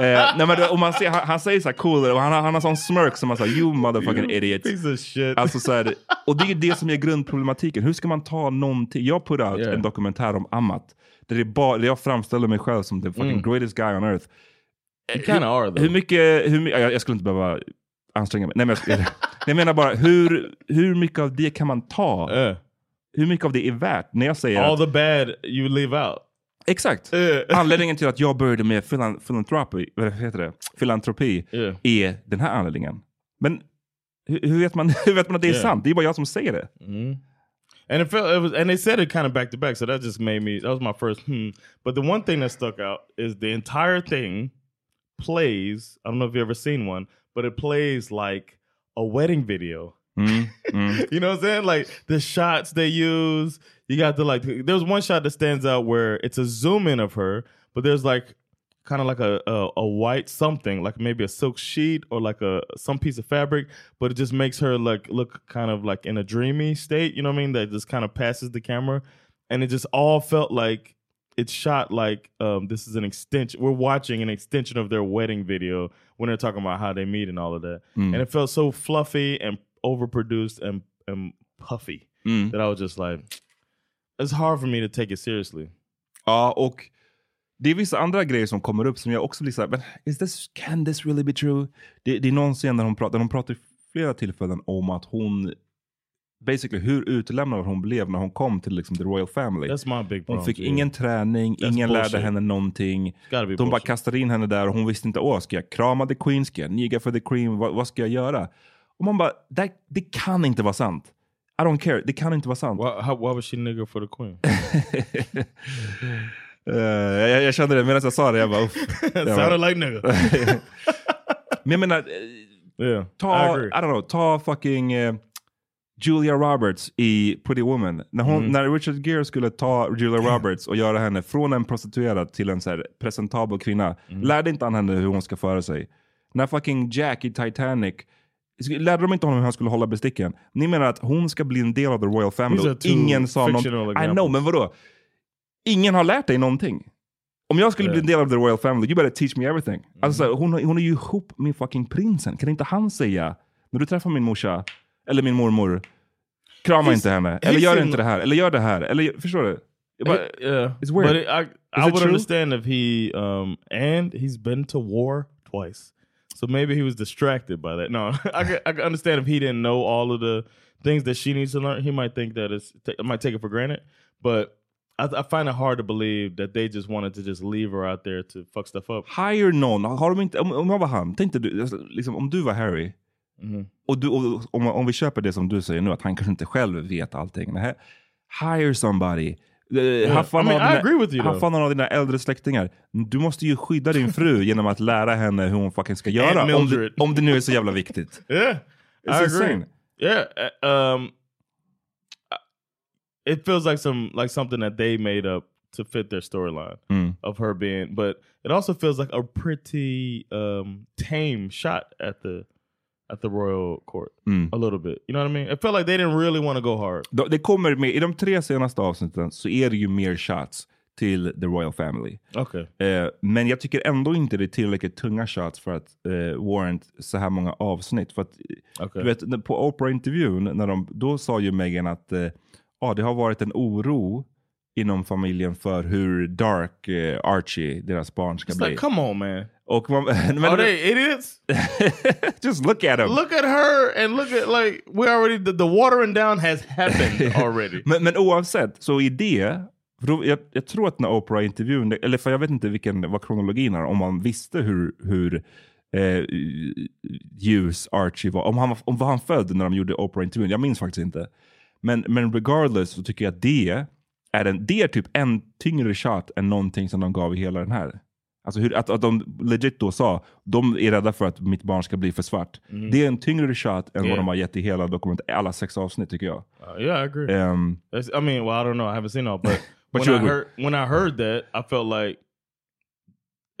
eh, nej, men, och man ser, han, han säger så här, cool. Och han, han har sån smirk som han säger, you motherfucking idiot. Piece of shit. Alltså, så här, och det är det som är grundproblematiken. Hur ska man ta någonting? Jag put out yeah. en dokumentär om Amat. Där, det bara, där jag framställer mig själv som the fucking mm. greatest guy on earth. You kinda are though. Hur mycket... Hur, jag, jag skulle inte behöva anstränga mig. Nej, men jag, jag menar bara, hur, hur mycket av det kan man ta... Uh. Hur mycket av det är värt när jag säger all att, the bad you leave out. Exakt. Uh. Anledningen till att jag började med filan, filantropi, vad heter det? filantropi uh. är den här anledningen. Men hur, hur, vet man, hur vet man att det är yeah. sant? Det är bara jag som säger det. Mm. And, it felt, it was, and they said it kind of back to back, so that just made me, that was my first hmm. But the one thing that stuck out is the entire thing plays, I don't know if you've ever seen one, but it plays like a wedding video. Mm, mm. You know what I'm saying? Like the shots they use, you got the like. There's one shot that stands out where it's a zoom in of her, but there's like kind of like a, a a white something, like maybe a silk sheet or like a some piece of fabric, but it just makes her like look kind of like in a dreamy state. You know what I mean? That just kind of passes the camera, and it just all felt like it's shot like um, this is an extension. We're watching an extension of their wedding video when they're talking about how they meet and all of that. Mm. And it felt so fluffy and overproduced and, and puffy mm. that I was just like, it's hard for me to take it seriously. Ja, och det är vissa andra grejer som kommer upp som jag också blir så här, but is this, can this really be true? Det, det är någon scen där hon pratar, hon pratar i flera tillfällen om att hon basically hur utelämnad hon blev när hon kom till liksom the royal family. That's my big problem. Hon fick yeah. ingen träning, That's ingen bullshit. Lärde henne någonting. De bullshit. Bara kastade in henne där och hon visste inte, åh, ska jag krama the queen? Ska jag niga för the queen? Vad, vad ska jag göra? Och man bara, det, det kan inte vara sant. I don't care. Det kan inte vara sant. Why, how, why was she nigger for the queen? uh, jag, jag kände det medan jag sa det. Jag bara, uff. Sounded like nigger. Men jag menar, yeah, ta, I, I don't know, ta fucking... Uh, Julia Roberts i Pretty Woman. När, hon, mm. när Richard Gere skulle ta Julia Roberts och göra henne från en prostituerad till en så här presentabel kvinna. Mm. Lärde inte han henne hur hon ska föra sig. När fucking Jack i Titanic. Lärde de inte honom hur han skulle hålla besticken? Ni menar att hon ska bli en del av the royal family. Ingen sa någonting. I know, men vadå? Ingen har lärt dig någonting. Om jag skulle yeah. bli en del av the royal family, you better teach me everything. Mm. Alltså, hon, hon är ju ihop med fucking prinsen. Kan inte han säga, när du träffar min morsa... eller min mormor, krama He's, inte henne. Eller gör inte det här. Eller gör det här. Eller, förstår du? But, yeah. It's weird. But it, I, I would true? understand if he... Um, and he's been to war twice. So maybe he was distracted by that. No, I can, I can understand if he didn't know all of the things that she needs to learn. He might think that it's... T- might take it for granted. But I, I find it hard to believe that they just wanted to just leave her out there to fuck stuff up. Hire någon. Har de inte... Om, om jag var han, tänkte du... Liksom, om du var Harry... Mm. Och, du, och om, om vi köper det som du säger nu, att han kanske inte själv vet allting. Nej, hire somebody. Uh, yeah. Haffa I mean, någon av dina äldre släktingar. Du måste ju skydda din fru genom att lära henne hur hon fucking ska göra. Om det, om det nu är så jävla viktigt. Yeah, It's I insane. Agree. Yeah, um, it feels like some like something that they made up to fit their storyline mm. of her being. But it also feels like a pretty um, tame shot at the. At the royal court. Mm. A little bit. You know what I mean? It felt like they didn't really want to go hard. De, det kommer med, i de tre senaste avsnitten så är det ju mer shots till the royal family. Okay. Eh, men jag tycker ändå inte det är tillräckligt tunga shots för att eh, warrant så här många avsnitt. För att, okay. Du vet, på Oprah-intervjun, när de, då sa ju Meghan att eh, ah, det har varit en oro inom familjen för hur dark eh, Archie, deras barn, ska It's bli. Like, come on, man. Och man, men, Are they idiots? Just look at them. Look at her and look at like we already the, the watering down has happened already. men, men oavsett så i det då, jag, jag tror att när Oprah intervjun eller för jag vet inte vilken vad kronologin är om man visste hur hur eh, ljus Archie var om han om var han född när de gjorde Oprah intervjun. Jag minns faktiskt inte. Men men regardless så tycker jag att det är en det är typ en tyngre shot än någonting som de gav i hela den här. Alltså hur, att, att de legit då sa de är rädda för att mitt barn ska bli för svart. Mm. Det är en tyngre shot än yeah. vad de har gett i hela dokument, alla sex avsnitt tycker jag. Uh, yeah, I agree. Um, I mean, well, I don't know. I haven't seen all, but, but when, I heard, when I heard that, I felt like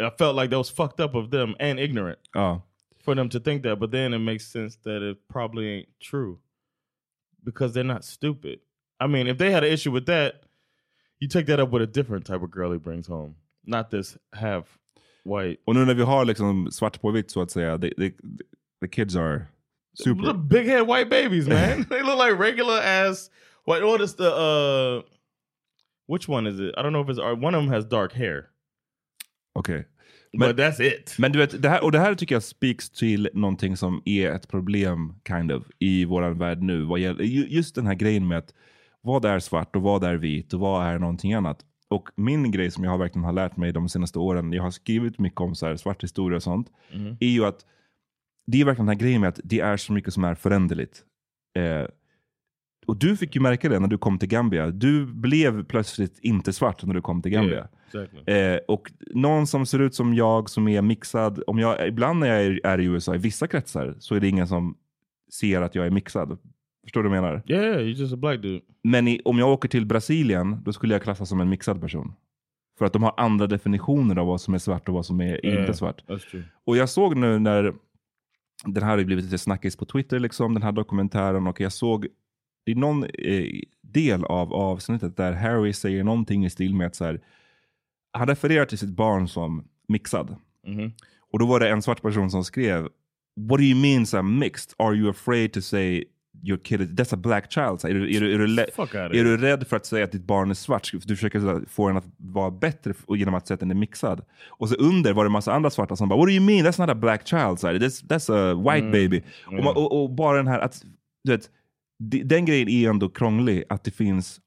I felt like that was fucked up of them and ignorant uh. for them to think that. But then it makes sense that it probably ain't true because they're not stupid. I mean, if they had an issue with that, you take that up with a different type of girl he brings home. Not this have white. Och nu när vi har liksom svart på vitt så att säga, they, they, the kids are super big head white babies, man. They look like regular ass white. What is the uh which one is it? I don't know if it's one of them has dark hair. Okay. Men, But that's it. Men du vet det här och det här tycker jag speaks till någonting som är ett problem kind of i våran värld nu. Vad gäller just den här grejen med att vad är svart och vad är vit och vad är någonting annat. Och min grej som jag verkligen har lärt mig de senaste åren, jag har skrivit mycket om så här svart historia och sånt, mm. är ju att det är verkligen den här grejen med att det är så mycket som är föränderligt. Eh, och du fick ju märka det när du kom till Gambia. Du blev plötsligt inte svart när du kom till Gambia. Yeah, exactly. eh, och någon som ser ut som jag, som är mixad, om jag, ibland när jag är, är i U S A, i vissa kretsar, så är det ingen som ser att jag är mixad. Förstår du vad jag menar? Yeah, yeah, you're just a black dude. Men i, om jag åker till Brasilien, då skulle jag klassas som en mixad person. För att de har andra definitioner av vad som är svart och vad som är yeah, inte svart. That's true. Och jag såg nu när, den här har blivit lite snackis på Twitter liksom, den här dokumentären. Och jag såg i någon eh, del av avsnittet där Harry säger någonting i stil med att så här, han refererar till sitt barn som mixad. Mm-hmm. Och då var det en svart person som skrev, what do you mean så mixed? Are you afraid to say your kid is, that's a black child? Så, är, du, är, du, är, du le- är du rädd för att säga att ditt barn är svart? Du försöker så, få den att vara bättre genom att säga att den är mixad. Och så under var det en massa andra svarta som bara, what do you mean? That's not a black child. Så, that's, that's a white mm. baby. Mm. Och, man, och, och bara den här, att, du vet, den grejen är ändå krånglig att det finns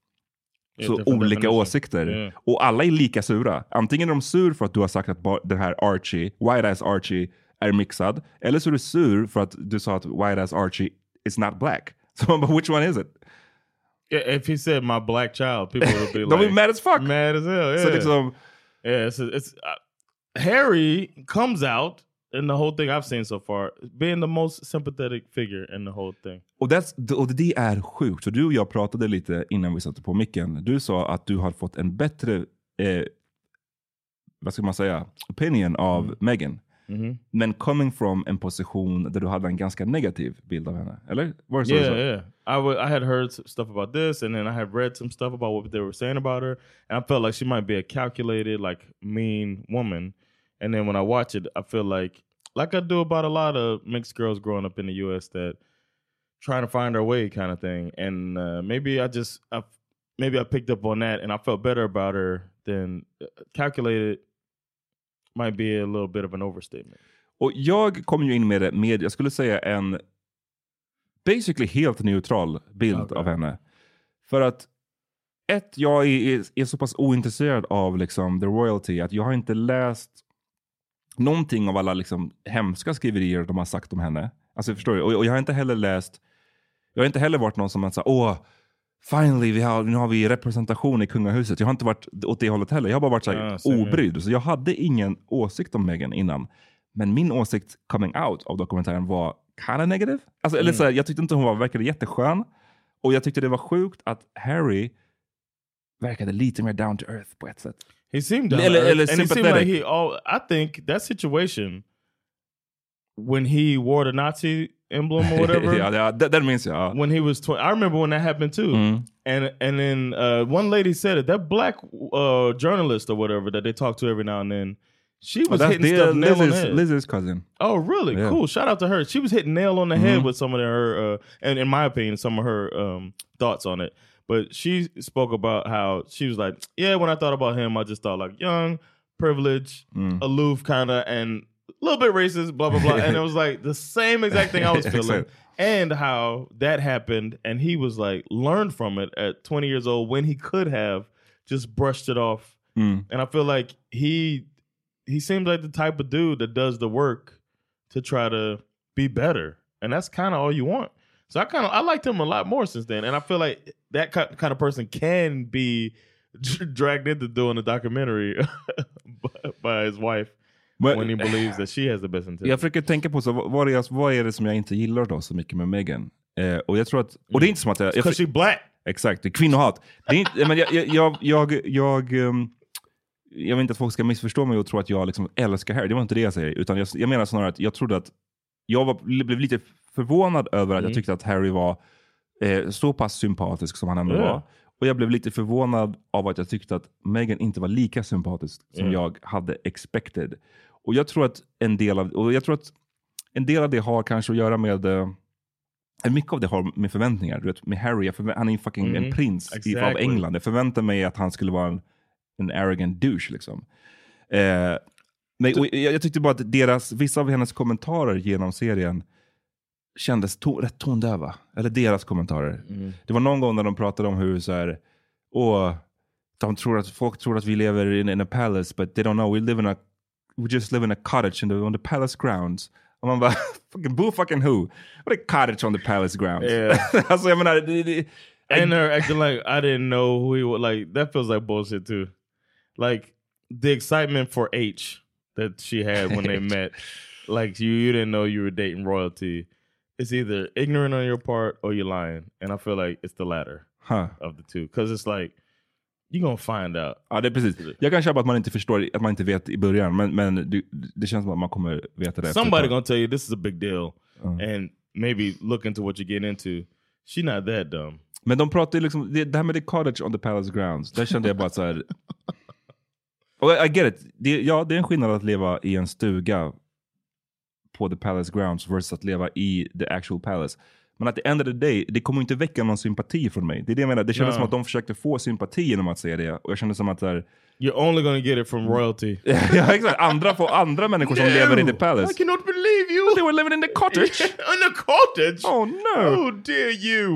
så olika åsikter. Yeah. Och alla är lika sura. Antingen är de sur för att du har sagt att den här Archie, white ass Archie, är mixad. Eller så är du sur för att du sa att white ass Archie is not black. So but which one is it? Yeah, if he said my black child, people would be like... They'll be mad as fuck. Mad as hell, yeah. So liksom, yeah, it's, it's, uh, Harry comes out in the whole thing I've seen so far being the most sympathetic figure in the whole thing. Och, that's, och det är sjukt. Och du och jag pratade lite innan vi satte på micken. Du sa att du har fått en bättre eh, vad ska man säga, opinion av mm. Meghan. Mm-hmm. Men coming from en position där du hade en ganska negativ bild av henne. Eller? Var det yeah, så? yeah. I, w- I had heard stuff about this and then I had read some stuff about what they were saying about her. And I felt like she might be a calculated, like, mean woman. And then when I watch it, I feel like, like I do about a lot of mixed girls growing up in the U S that trying to find their way kind of thing. And uh, maybe I just, I, maybe I picked up on that and I felt better about her than calculated. Might be a little bit of an overstatement. Och jag kom ju in med det med, jag skulle säga en basically helt neutral bild okay. av henne. För att ett, jag är, är så pass ointresserad av liksom the royalty att jag har inte läst någonting av alla liksom hemska skriverier de har sagt om henne. Alltså förstår du? Och, och jag har inte heller läst, jag har inte heller varit någon som har sagt, åh, finally, vi har, nu har vi representation i kungahuset. Jag har inte varit åt det hållet heller. Jag har bara varit så här ja, obrydd. Så jag hade ingen åsikt om Meghan innan. Men min åsikt coming out av dokumentären var kind of negative. Alltså, mm. eller så här, jag tyckte inte hon var, verkade jätteskön. Och jag tyckte det var sjukt att Harry verkade lite mer down to earth på ett sätt. He seemed down eller, eller sympathetic. Like he, oh, I think that situation when he wore the Nazi emblem or whatever. yeah, yeah, that, that means yeah. When he was twenty, I remember when that happened too. Mm. And and then uh, one lady said it. That black uh, journalist or whatever that they talk to every now and then, she was oh, hitting the, stuff nail on the head. Liz's cousin. Oh, really? Yeah. Cool. Shout out to her. She was hitting nail on the mm-hmm. head with some of her, uh, and in my opinion, some of her um, thoughts on it. But she spoke about how she was like, yeah, when I thought about him, I just thought like young, privileged, mm. aloof, kind of, and a little bit racist, blah, blah, blah. And it was like the same exact thing I was feeling. And how that happened. And he was like, learned from it at twenty years old when he could have just brushed it off. Mm. And I feel like he, he seems like the type of dude that does the work to try to be better. And that's kind of all you want. So I kind of, I liked him a lot more since then. And I feel like that kind of person can be dragged into doing a documentary by his wife. But, when he believes that she has the best intention. Jag försöker tänka på så vad är, vad är det som jag inte gillar då så mycket med Meghan. Eh, och jag tror att och det är inte som att jag, jag för, black. Exakt, det är kvinnohat. Det är inte, men jag jag jag jag, jag, um, jag vill inte att folk ska missförstå mig och tro att jag liksom älskar Harry. Det var inte det jag säger, utan jag, jag menar snarare att jag trodde att jag var, blev lite förvånad över att mm. jag tyckte att Harry var eh, så pass sympatisk som han ändå yeah. var. Och jag blev lite förvånad av att jag tyckte att Meghan inte var lika sympatisk som mm. jag hade expected. Och jag tror att en del av och jag tror att en del av det har kanske att göra med eh, mycket av det har med förväntningar. Du vet, med Harry, jag förvä- han är ju fucking mm. en prins exactly. i, av England. Jag förväntade mig att han skulle vara en, en arrogant douche liksom. Eh, nej, och jag, jag tyckte bara att deras vissa av hennes kommentarer genom serien kändes to- rätt tondöva. Eller deras kommentarer. Mm. Det var någon gång när de pratade om hur så här, åh, de tror att folk tror att vi lever in, in a palace, but they don't know we live in a we just live in a cottage in the, on the palace grounds. Och man bara, fucking boo fucking who? What a cottage on the palace grounds. Yeah. alltså, jag menar, det, det, and I, her acting like I didn't know who he was. Like, that feels like bullshit too. Like, the excitement for H that she had when they met. Like, you, you didn't know you were dating royalty. It's either ignorant on your part or you're lying. And I feel like it's the latter huh. of the two. Because it's like, you're gonna find out. Ja, det är precis. Jag kan köpa att man inte förstår, att man inte vet i början. Men, men det, det känns som att man kommer veta det. Somebody gonna tell you this is a big deal. Uh. And maybe look into what you get into. She's not that dumb. Men de pratar ju liksom, det här med the cottage on the palace grounds. Där kände jag bara så här. I get it. Det, ja, det är en skillnad att leva i en stuga på the palace grounds versus att leva i the actual palace. Men att the end of the day, det kommer inte väcka någon sympati från mig. Det är det jag menar. Det kändes no. som att de försökte få sympati genom att säga det. Och jag kände som att där, you're only gonna get it from royalty. Ja, exakt. Andra får andra människor no, som lever i the palace. I cannot believe you. They were living in the cottage. In the cottage? Oh no. Oh dear you.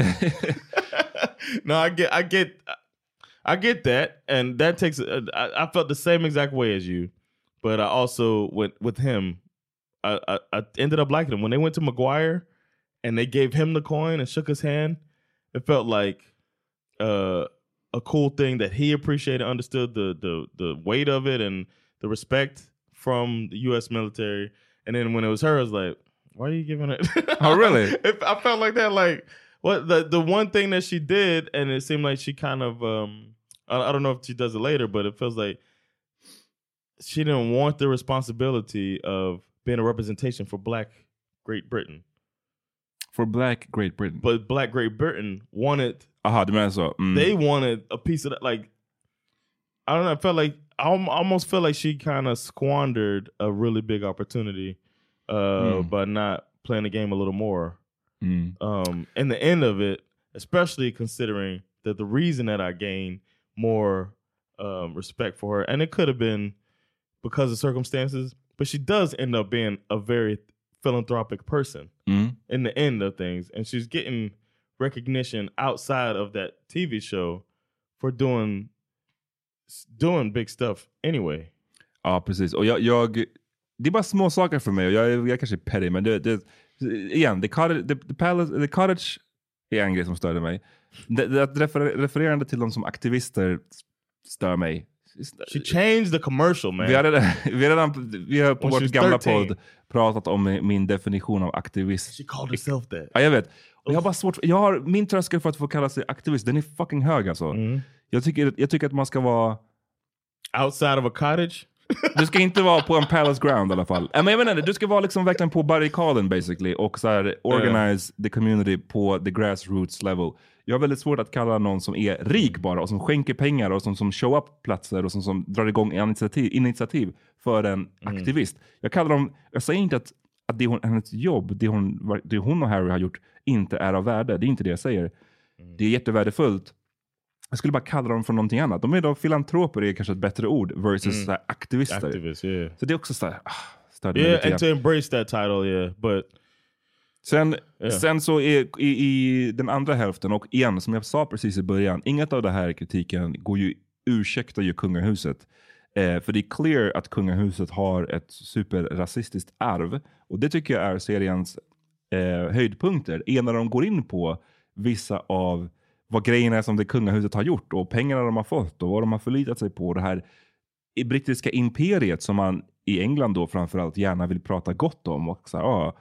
No, I get, I get, I get that. And that takes, I, I felt the same exact way as you. But I also, with, with him, I, I, I ended up liking him. When they went to Maguire, and they gave him the coin and shook his hand, it felt like uh, a cool thing that he appreciated, understood the the the weight of it and the respect from the U S military. And then when it was her, I was like, why are you giving it? Oh, really? it, I felt like that. Like, what the the one thing that she did, and it seemed like she kind of, um, I, I don't know if she does it later, but it feels like she didn't want the responsibility of being a representation for Black Great Britain. For Black Great Britain. But Black Great Britain wanted... Aha, the man saw. Mm. They wanted a piece of that. Like, I don't know. I felt like... I almost felt like she kind of squandered a really big opportunity uh, mm. by not playing the game a little more. Mm. Um, and the end of it, especially considering that the reason that I gained more um, respect for her, and it could have been because of circumstances, but she does end up being a very... philanthropic person mm. in the end of things, and she's getting recognition outside of that T V show for doing doing big stuff anyway. Ja, precis. Och jag, jag det är bara små saker för mig. Jag, jag kanske är petty, men det, det igen, the cottage, the, the palace, the cottage är en grej som störde mig. Det, det refer, refererande till dem som aktivister stör mig. She changed the commercial, man. Vi har redan, vi har redan vi har på When vårt gamla podd pratat om min definition av aktivist. She called herself that. Ja, jag vet. Och jag har bara svårt, jag har min tröskel för att få kalla sig aktivist. Den är fucking hög alltså. Mm. Jag tycker jag tycker att man ska vara outside of a cottage. Du ska inte vara på en palace ground i alla fall. Men jag menar, du ska vara liksom verkligen på barrikaden basically och så här organize uh. the community på the grassroots level. Jag har väldigt svårt att kalla någon som är rik bara och som skänker pengar och som, som show up platser och som, som drar igång initiativ, initiativ för en mm. aktivist. Jag kallar dem, jag säger inte att, att det hon, hennes jobb, det hon, det hon och Harry har gjort inte är av värde. Det är inte det jag säger. Mm. Det är jättevärdefullt. Jag skulle bara kalla dem för någonting annat. De är då filantroper, är kanske ett bättre ord versus mm. så här, aktivister. Activist, yeah. Så det är också så här, ah, yeah, and to embrace that title, yeah, but... Sen, yeah. sen så är, i, i den andra hälften, och igen som jag sa precis i början, inget av det här kritiken går ju, ursäktar ju kungahuset. Eh, för det är clear att kungahuset har ett superrasistiskt arv. Och det tycker jag är seriens eh, höjdpunkter. Är när de går in på vissa av vad grejerna är som det kungahuset har gjort och pengarna de har fått och vad de har förlitat sig på. Det här brittiska imperiet som man i England då framförallt gärna vill prata gott om och så här, ah,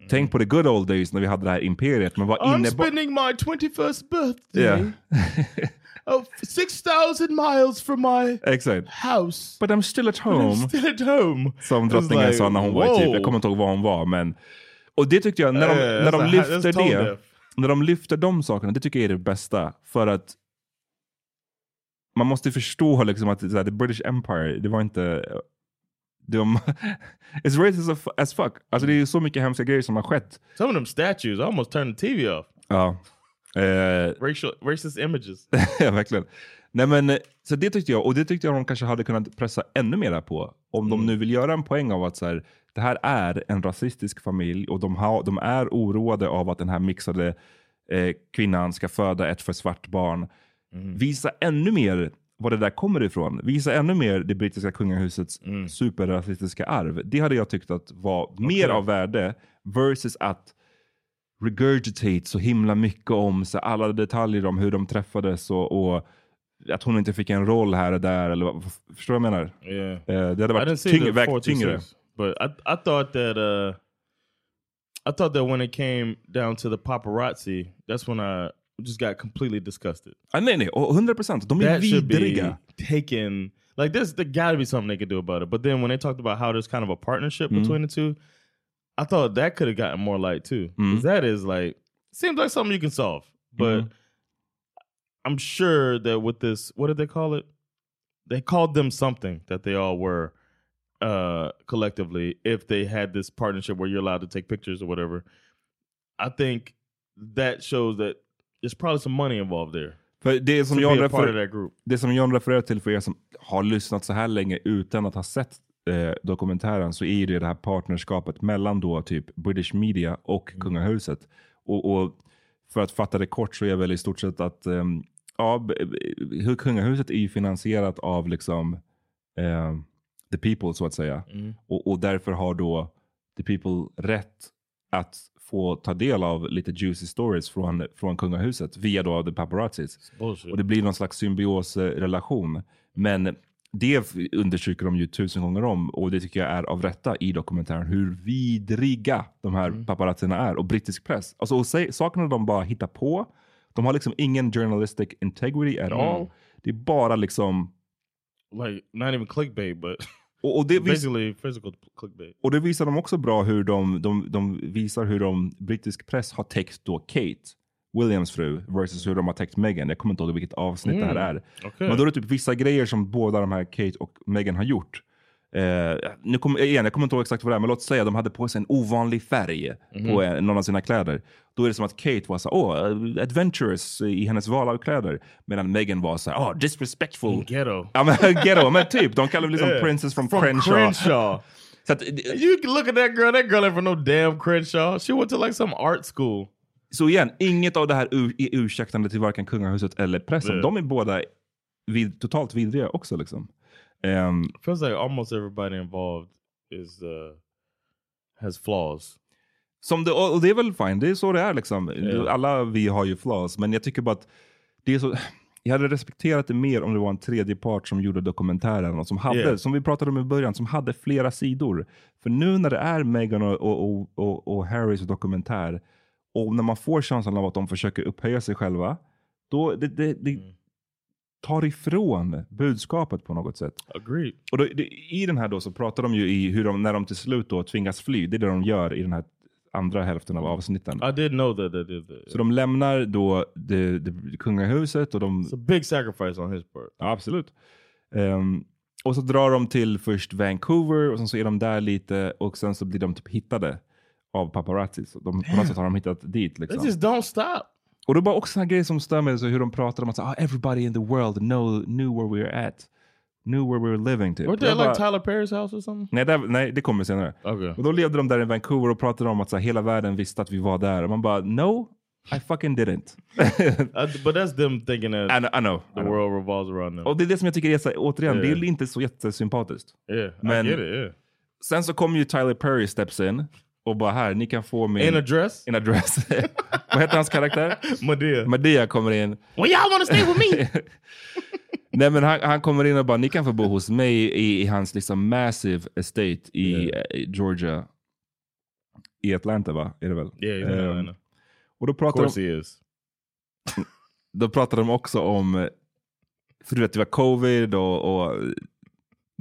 Mm. tänk på the good old days när vi hade det här imperiet. Men vad I'm spending my twenty-first birthday yeah. of six thousand miles from my exact. house. But I'm still at home. I'm still at home. Som drottningen like, sa när hon whoa. var i typ. Jag kommer inte ihåg vad hon var. Men, och det tyckte jag, när de, uh, när de a, lyfter det. När de lyfter de sakerna, det tycker jag är det bästa. För att man måste förstå liksom, att här, the British Empire, det var inte... De, it's racist as fuck. Alltså det är ju så mycket hemska grejer som har skett. Some of them statues, I almost turned the T V off. Ja. Eh, Racial, racist images. Ja, verkligen. Nej men, så det tyckte jag. Och det tyckte jag de kanske hade kunnat pressa ännu mer på. Om mm. de nu vill göra en poäng av att så här, det här är en rasistisk familj. Och de, ha, de är oroade av att den här mixade eh, kvinnan ska föda ett för svart barn. Mm. Visa ännu mer... vad det där kommer ifrån. Visa ännu mer det brittiska kungahusets mm. superrasistiska arv. Det hade jag tyckt att var okay. mer av värde versus att regurgitate så himla mycket om så alla detaljer om hur de träffades och, och att hon inte fick en roll här och där. Eller, förstår du vad jag menar? Yeah. Uh, det hade varit tyngre, vägt tyngre. But I, I thought that uh, I thought that when it came down to the paparazzi, that's when I just got completely disgusted. I mean, one hundred percent. Don't that should be taken. Like, there's there got to be something they could do about it. But then when they talked about how there's kind of a partnership mm. between the two, I thought that could have gotten more light too. Because mm. that is like, seems like something you can solve. But mm. I'm sure that with this, what did they call it? they called them something that they all were uh, collectively if they had this partnership where you're allowed to take pictures or whatever. I think that shows that there's probably some money involved there. För det som, jag refer- det som jag refererar till för er som har lyssnat så här länge utan att ha sett eh, dokumentären, så är det det här partnerskapet mellan då typ British Media och mm. kungahuset. Och, och för att fatta det kort så är väl i stort sett att eh, ja, kungahuset är ju finansierat av liksom eh, the people så att säga. Mm. Och, och därför har då the people rätt att få ta del av lite juicy stories från, från kungahuset via då the paparazzis. Bullshit. Och det blir någon slags symbiosrelation. Men det undersöker de ju tusen gånger om, och det tycker jag är av rätta i dokumentären hur vidriga de här mm. paparazzierna är och brittisk press. Alltså och se, sakerna de bara hittar på. De har liksom ingen journalistic integrity at mm. all. Det är bara liksom like not even clickbait but Och, och, det vis- och det visar de också bra hur de, de, de visar hur de brittisk press har täckt då Kate, Williams fru, versus hur de har täckt Meghan. Jag kommer inte ihåg vilket avsnitt mm. det här är. Okay. Men då är det typ vissa grejer som båda de här Kate och Meghan har gjort. Eh, nu kom, igen, jag kommer inte ihåg exakt vad det är, men låt säga att de hade på sig en ovanlig färg mm. på eh, någon av sina kläder. Då är det som att Kate var så åh, oh, adventurous i hennes val av kläder, medan Meghan var så åh, oh, disrespectful. In ghetto. Ja, men ghetto, men typ, de kallar det liksom yeah. princess from, from Crenshaw. Crenshaw. Så att, you can look at that girl, that girl ain't from no damn Crenshaw. She went to like some art school. Så igen, inget av det här ur- är ursäktande till varken kungahuset eller pressen. Yeah. De är båda vid, totalt vidriga också liksom. Um, it feels like almost everybody involved is uh, has flaws. Som det, och det är väl fine, det är så det är liksom. Yeah. Alla vi har ju flaws, men jag tycker bara att det är så. Jag hade respekterat det mer om det var en tredje part som gjorde dokumentären och som hade, yeah. som vi pratade om i början, som hade flera sidor. För nu när det är Meghan och, och, och, och Harrys dokumentär, och när man får chansen av att de försöker upphöja sig själva, då det, det, det mm. tar ifrån budskapet på något sätt. Agreed. Och då, i den här då så pratar de ju i hur de, när de till slut då tvingas fly. Det är det de gör i den här andra hälften av avsnitten. I did know that they did that. Så de lämnar då det, det kungahuset och de... It's a big sacrifice on his part. Ja, absolut. Um, och så drar de till först Vancouver och sen så är de där lite och sen så blir de typ hittade av paparazzi. Så de, på något sätt har de hittat dit liksom. They just don't stop. Och då bara också en grej som stämmer så hur de pratar om att oh, everybody in the world know, knew where we were at. Knew where we were living. Typ. Were they like Tyler Perry's house or something? Nej, där, nej det kommer senare. Okay. Och då levde de där i Vancouver och pratade om att så här, hela världen visste att vi var där. Och man bara, no, I fucking didn't. uh, but that's them thinking that I know, I know, the I know. world revolves around them. Och det är det som jag tycker är så här, återigen, yeah. det är inte så jättesympatiskt. Yeah, men I get it, yeah. Sen så kommer ju Tyler Perry steps in. Och bara här, ni kan få min... In a dress? In a dress. Vad heter hans karaktär? Madea. Madea kommer in. Well, y'all wanna stay with me? Nej, men han, han kommer in och bara, ni kan få bo hos mig i, i hans liksom massive estate i yeah. Georgia. I Atlanta, va? Är det väl? Yeah, um, Atlanta. Och då pratar de... Of course de, he is. Då pratar de också om... För du vet, det var covid och... och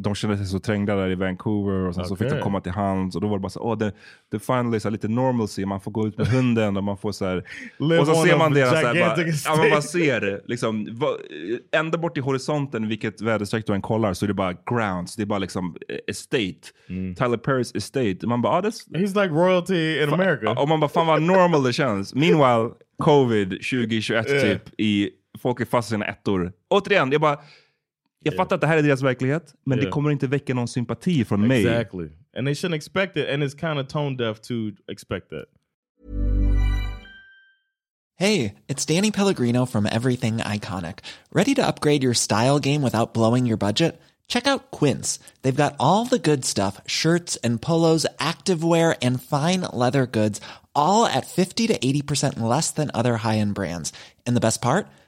de kände sig så trängda där i Vancouver och sen okay. så fick de komma till hands och då var det bara så åh, det finally så lite normalcy, man får gå ut med hunden och man får så här och så ser man deras så här bara, ja, man bara ser liksom va, ända bort i horisonten vilket väderstreck du än kollar så är det bara grounds, det är bara liksom estate mm. Tyler Perry's estate, man bara ah, this, he's like royalty in fa- America och man bara fan vad normal det känns. Meanwhile covid tjugo tjugoett yeah. typ i folk är fast i sina ettor återigen, jag bara Jag yeah. fattar att det här är deras verklighet, men yeah. det kommer inte väcka någon sympati från exactly. mig. Exactly. And they shouldn't expect it, and it's kind of tone deaf to expect that. Hey, it's Danny Pellegrino from Everything Iconic. Ready to upgrade your style game without blowing your budget? Check out Quince. They've got all the good stuff, shirts and polos, activewear and fine leather goods, all at fifty to eighty percent less than other high-end brands. And the best part?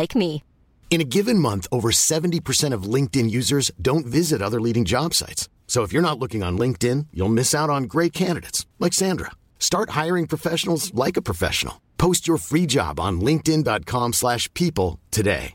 Like me. In a given month, over seventy percent of LinkedIn users don't visit other leading job sites. So if you're not looking on LinkedIn, you'll miss out on great candidates like Sandra. Start hiring professionals like a professional. Post your free job on linkedin dot com slash people today.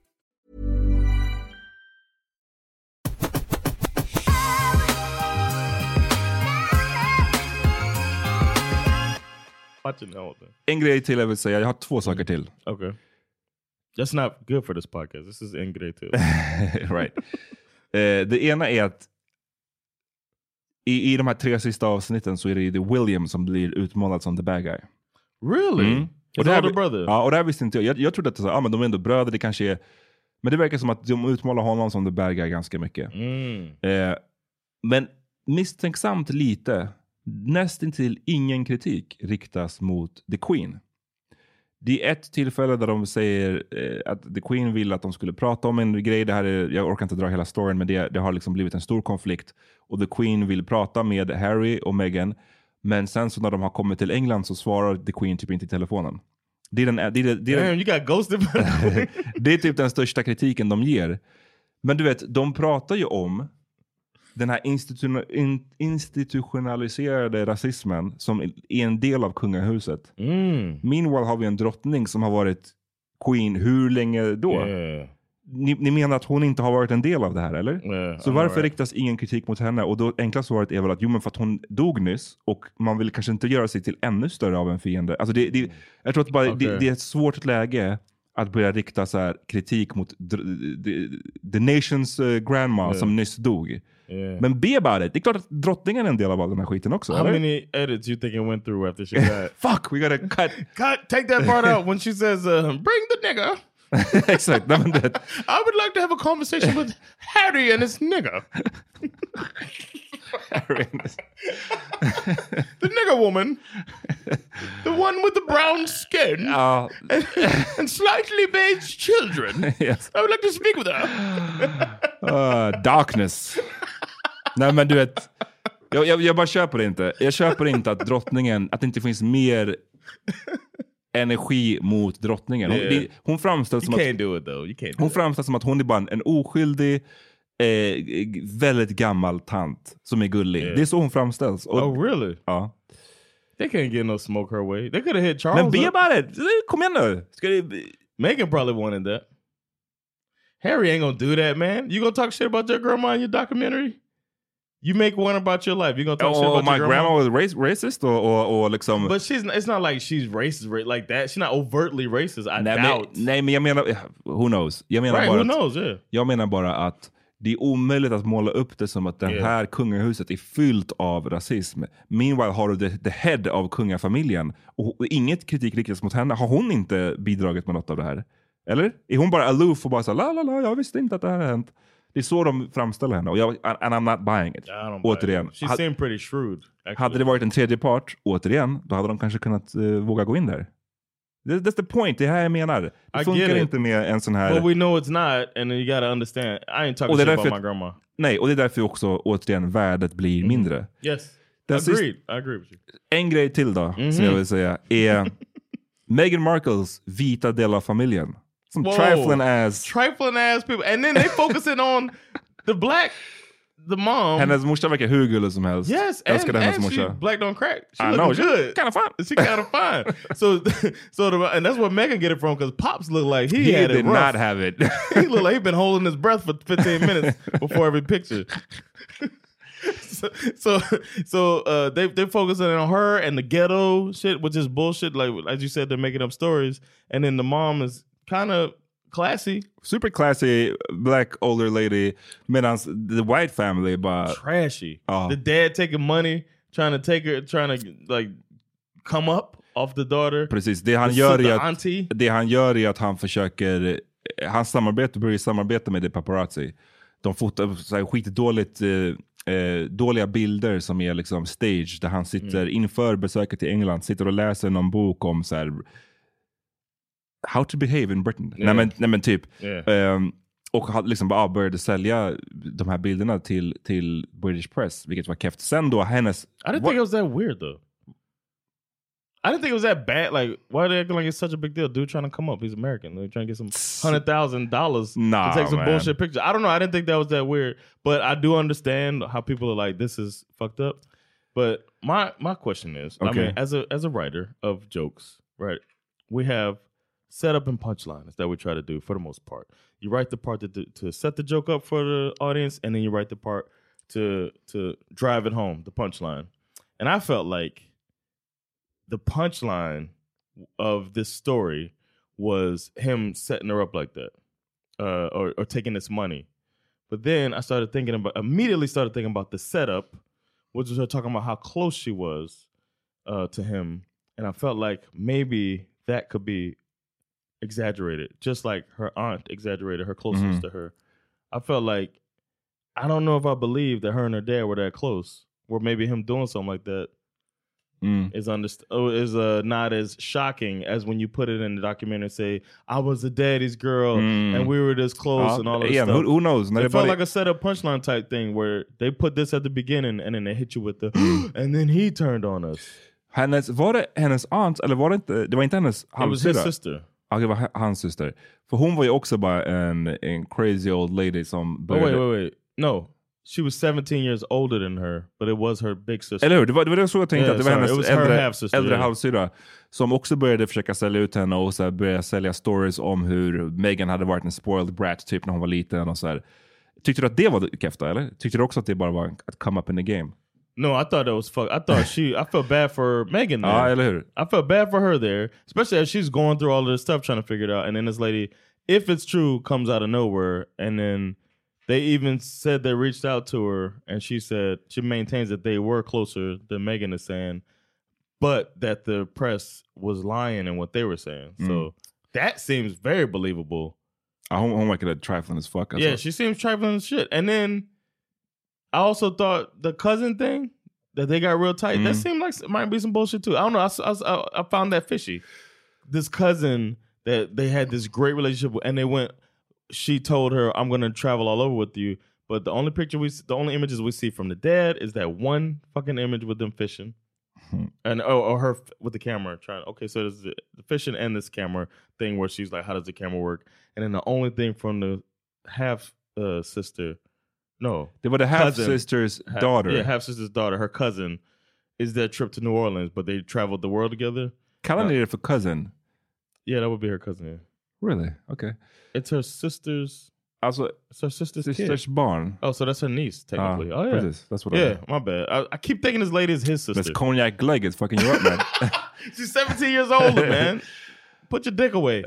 En grej till jag vill säga. Jag har två saker till. Okay. That's not good for this podcast. This is en grej till. Right. uh, det ena är att i, i de här tre sista avsnitten så är det William som blir utmålad som the bad guy. Really? Mm. Och det här, older brother? Ja, och det här visste inte jag. Jag, jag trodde att ah, men de är ändå bröder, det kanske är... Men det verkar som att de utmålar honom som the bad guy ganska mycket. Mm. Uh, men misstänksamt lite... Nästintill ingen kritik riktas mot The Queen. Det är ett tillfälle där de säger eh, att The Queen vill att de skulle prata om en grej. Det här är, jag orkar inte dra hela storyn, men det, det har liksom blivit en stor konflikt. Och The Queen vill prata med Harry och Meghan. Men sen så när de har kommit till England så svarar The Queen typ inte i telefonen. Det är, den, det är, det är, den, Damn, det är typ den största kritiken de ger. Men du vet, de pratar ju om... Den här institu- institutionaliserade rasismen som är en del av kungahuset. Mm. Meanwhile har vi en drottning som har varit queen hur länge då? Yeah. Ni, ni menar att hon inte har varit en del av det här, eller? Yeah, så varför right. riktas ingen kritik mot henne? Och då enkla svaret är väl att jo, men för att hon dog nyss. Och man vill kanske inte göra sig till ännu större av en fiende. Alltså det, det, jag tror att bara, okay. det, det är ett svårt läge att börja rikta så här kritik mot the, the, the nation's uh, grandma yeah. som nyss dog. Yeah. Men be about it. Det är klart att drottningen är en del av all den här skiten också. How eller? Many edits you think it went through after she got... Fuck, we gotta cut. cut. Take that part out when she says, uh, bring the nigga. Exakt. I would like to have a conversation with Harry and his nigga. Harry and his... the nigga woman. The one with the brown skin. Uh... And, and slightly beige children. Yes. I would like to speak with her. uh, darkness. Nej, men du vet, jag, jag, jag bara köper det inte. Jag köper inte att drottningen, att det inte finns mer energi mot drottningen. Hon, yeah. det, hon framställs som att, hon framställs som att hon är bara en, en oskyldig, eh, väldigt gammal tant som är gullig. Yeah. Det är så hon framställs. Och, oh really? Ja. They can't get no smoke her way. They could have hit Charles. Men be about it. Kom igen nu. Ska det... Meghan probably wanted that. Harry ain't gonna do that, man. You gonna talk shit about your grandma in your documentary? You make one about your life. You're going to talk oh, shit about my your grandma was race, racist or, or, or like some... But she's not, it's not like she's racist like that. She's not overtly racist, I nej, doubt. Men, nej, men jag menar... Who knows? Jag menar right, bara who att, knows, yeah. Jag menar bara att det är omöjligt att måla upp det som att det yeah. här kungahuset är fyllt av rasism. Meanwhile har du the, the head av kungafamiljen. Och, och inget kritik riktas mot henne. Har hon inte bidragit med något av det här? Eller? Är hon bara aloof och bara så la la la, jag visste inte att det här har hänt. Det är så de framställer henne. Och jag, and I'm not buying it. Återigen. Buy it. She had, seemed pretty shrewd. Actually. Hade det varit en tredje part, återigen, då hade de kanske kunnat uh, våga gå in där. That, that's the point. Det här jag menar. Det I funkar inte med en sån här... But we know it's not, and you gotta understand. I ain't talking shit about my grandma. Nej, och det är därför också, återigen, värdet blir mm. mindre. Yes. Agreed. Sist, I agree with you. En grej till då, mm-hmm. som jag vill säga, är... Meghan Markles vita del av familjen. Some Whoa. trifling ass. Trifling ass people. And then they focusing on the black, the mom. Hennes morsa verkar hur gullig som helst. Yes, jag älskar hennes morsa. She black don't crack. She I know, good. Kind of fine. She kind of fine. So, so the, and that's where Meghan get it from because Pops looked like he, he had it did rough. Not have it. He looked like he'd been holding his breath for fifteen minutes before every picture. So, so, so uh, they they're focusing on her and the ghetto shit, which is bullshit. Like as you said, they're making up stories, and then the mom is kind of classy, super classy, black older lady. Medan the white family, but trashy. Oh. The dad taking money, trying to take her, trying to like come up off the daughter. Precis. Det han gör är att det han gör är att han försöker hans samarbete började samarbeta med det paparazzi. De fotar så här skitdåligt eh, eh, dåliga bilder som är liksom stage där han sitter mm. inför besöket till England, sitter och läser någon bok om så här How to behave in Britain. Yeah. Nej, men, nej men typ yeah. um, och liksom bara började sälja de här bilderna till, till British Press, vilket var keft. Sen då hennes I didn't what? think it was that weird though. I didn't think it was that bad. Like, why are they acting like it's such a big deal? Dude trying to come up. He's American. They're trying to get some one hundred thousand dollars nah, to take some man. bullshit picture. I don't know. I didn't think that was that weird. But I do understand how people are like, this is fucked up. But my my question is, okay. I mean, as a, as a writer of jokes, right, we have setup and punchlines that we try to do for the most part. You write the part to, to set the joke up for the audience, and then you write the part to to drive it home, the punchline. And I felt like the punchline of this story was him setting her up like that, uh, or, or taking this money. But then I started thinking about, immediately started thinking about the setup, which was her talking about how close she was uh, to him. And I felt like maybe that could be exaggerated, just like her aunt exaggerated her closeness mm-hmm. to her. I felt like, I don't know if I believe that her and her dad were that close, or maybe him doing something like that. Mm. Is underst- oh, is uh, not as shocking as when you put it in the documentary and say, I was the daddy's girl mm. and we were this close uh, and all that yeah, stuff. Who, who knows? Nobody... It felt like a setup punchline type thing where they put this at the beginning and then they hit you with the and then he turned on us. Hennes, var det hennes aunt eller var det inte, det var inte hennes halvsyster? It was his sister. Ja, det var hans syster. För hon var ju också bara en, en crazy old lady som började... Oh, wait, wait, wait. No. She was seventeen years older than her, but it was her big sister. Eller hur? Det var det var så jag tänkte yeah, att det var sorry, hennes äldre, half-sister, äldre yeah. halvsyra som också började försöka sälja ut henne och så här började sälja stories om hur Meghan hade varit en spoiled brat typ när hon var liten och så här. Tyckte du att det var kefta eller? Tyckte du också att det bara var att come up in the game? No, I thought that was fuck. I thought she. I felt bad for Meghan. There. Ah, eller hur? I felt bad for her there, especially as she's going through all of this stuff trying to figure it out, and then this lady, if it's true, comes out of nowhere, and then they even said they reached out to her, and she said she maintains that they were closer than Meghan is saying, but that the press was lying in what they were saying. Mm. So that seems very believable. I don't, I don't like it at trifling as fuck. I yeah, thought. She seems trifling as shit. And then I also thought the cousin thing that they got real tight. Mm. That seemed like it might be some bullshit too. I don't know. I, I, I found that fishy. This cousin that they had this great relationship with, and they went. She told her, I'm going to travel all over with you. But the only picture we see, the only images we see from the dad is that one fucking image with them fishing. Mm-hmm. And oh, or her f- with the camera trying. Okay, so there's the, the fishing and this camera thing where she's like, how does the camera work? And then the only thing from the half uh, sister. No. They were the half cousin, sister's half, daughter. Yeah, half sister's daughter. Her cousin is their trip to New Orleans, but they traveled the world together. Calendar uh, for cousin. Yeah, that would be her cousin. Yeah. Really? Okay. It's her sister's... Also, it's her sister's, sister's barn. Oh, so that's her niece, technically. Uh, oh, yeah. Precis. That's what yeah, I... Yeah, my bad. I, I keep thinking this lady is his sister. This cognac leg is fucking you up, man. She's seventeen years older, man. Put your dick away.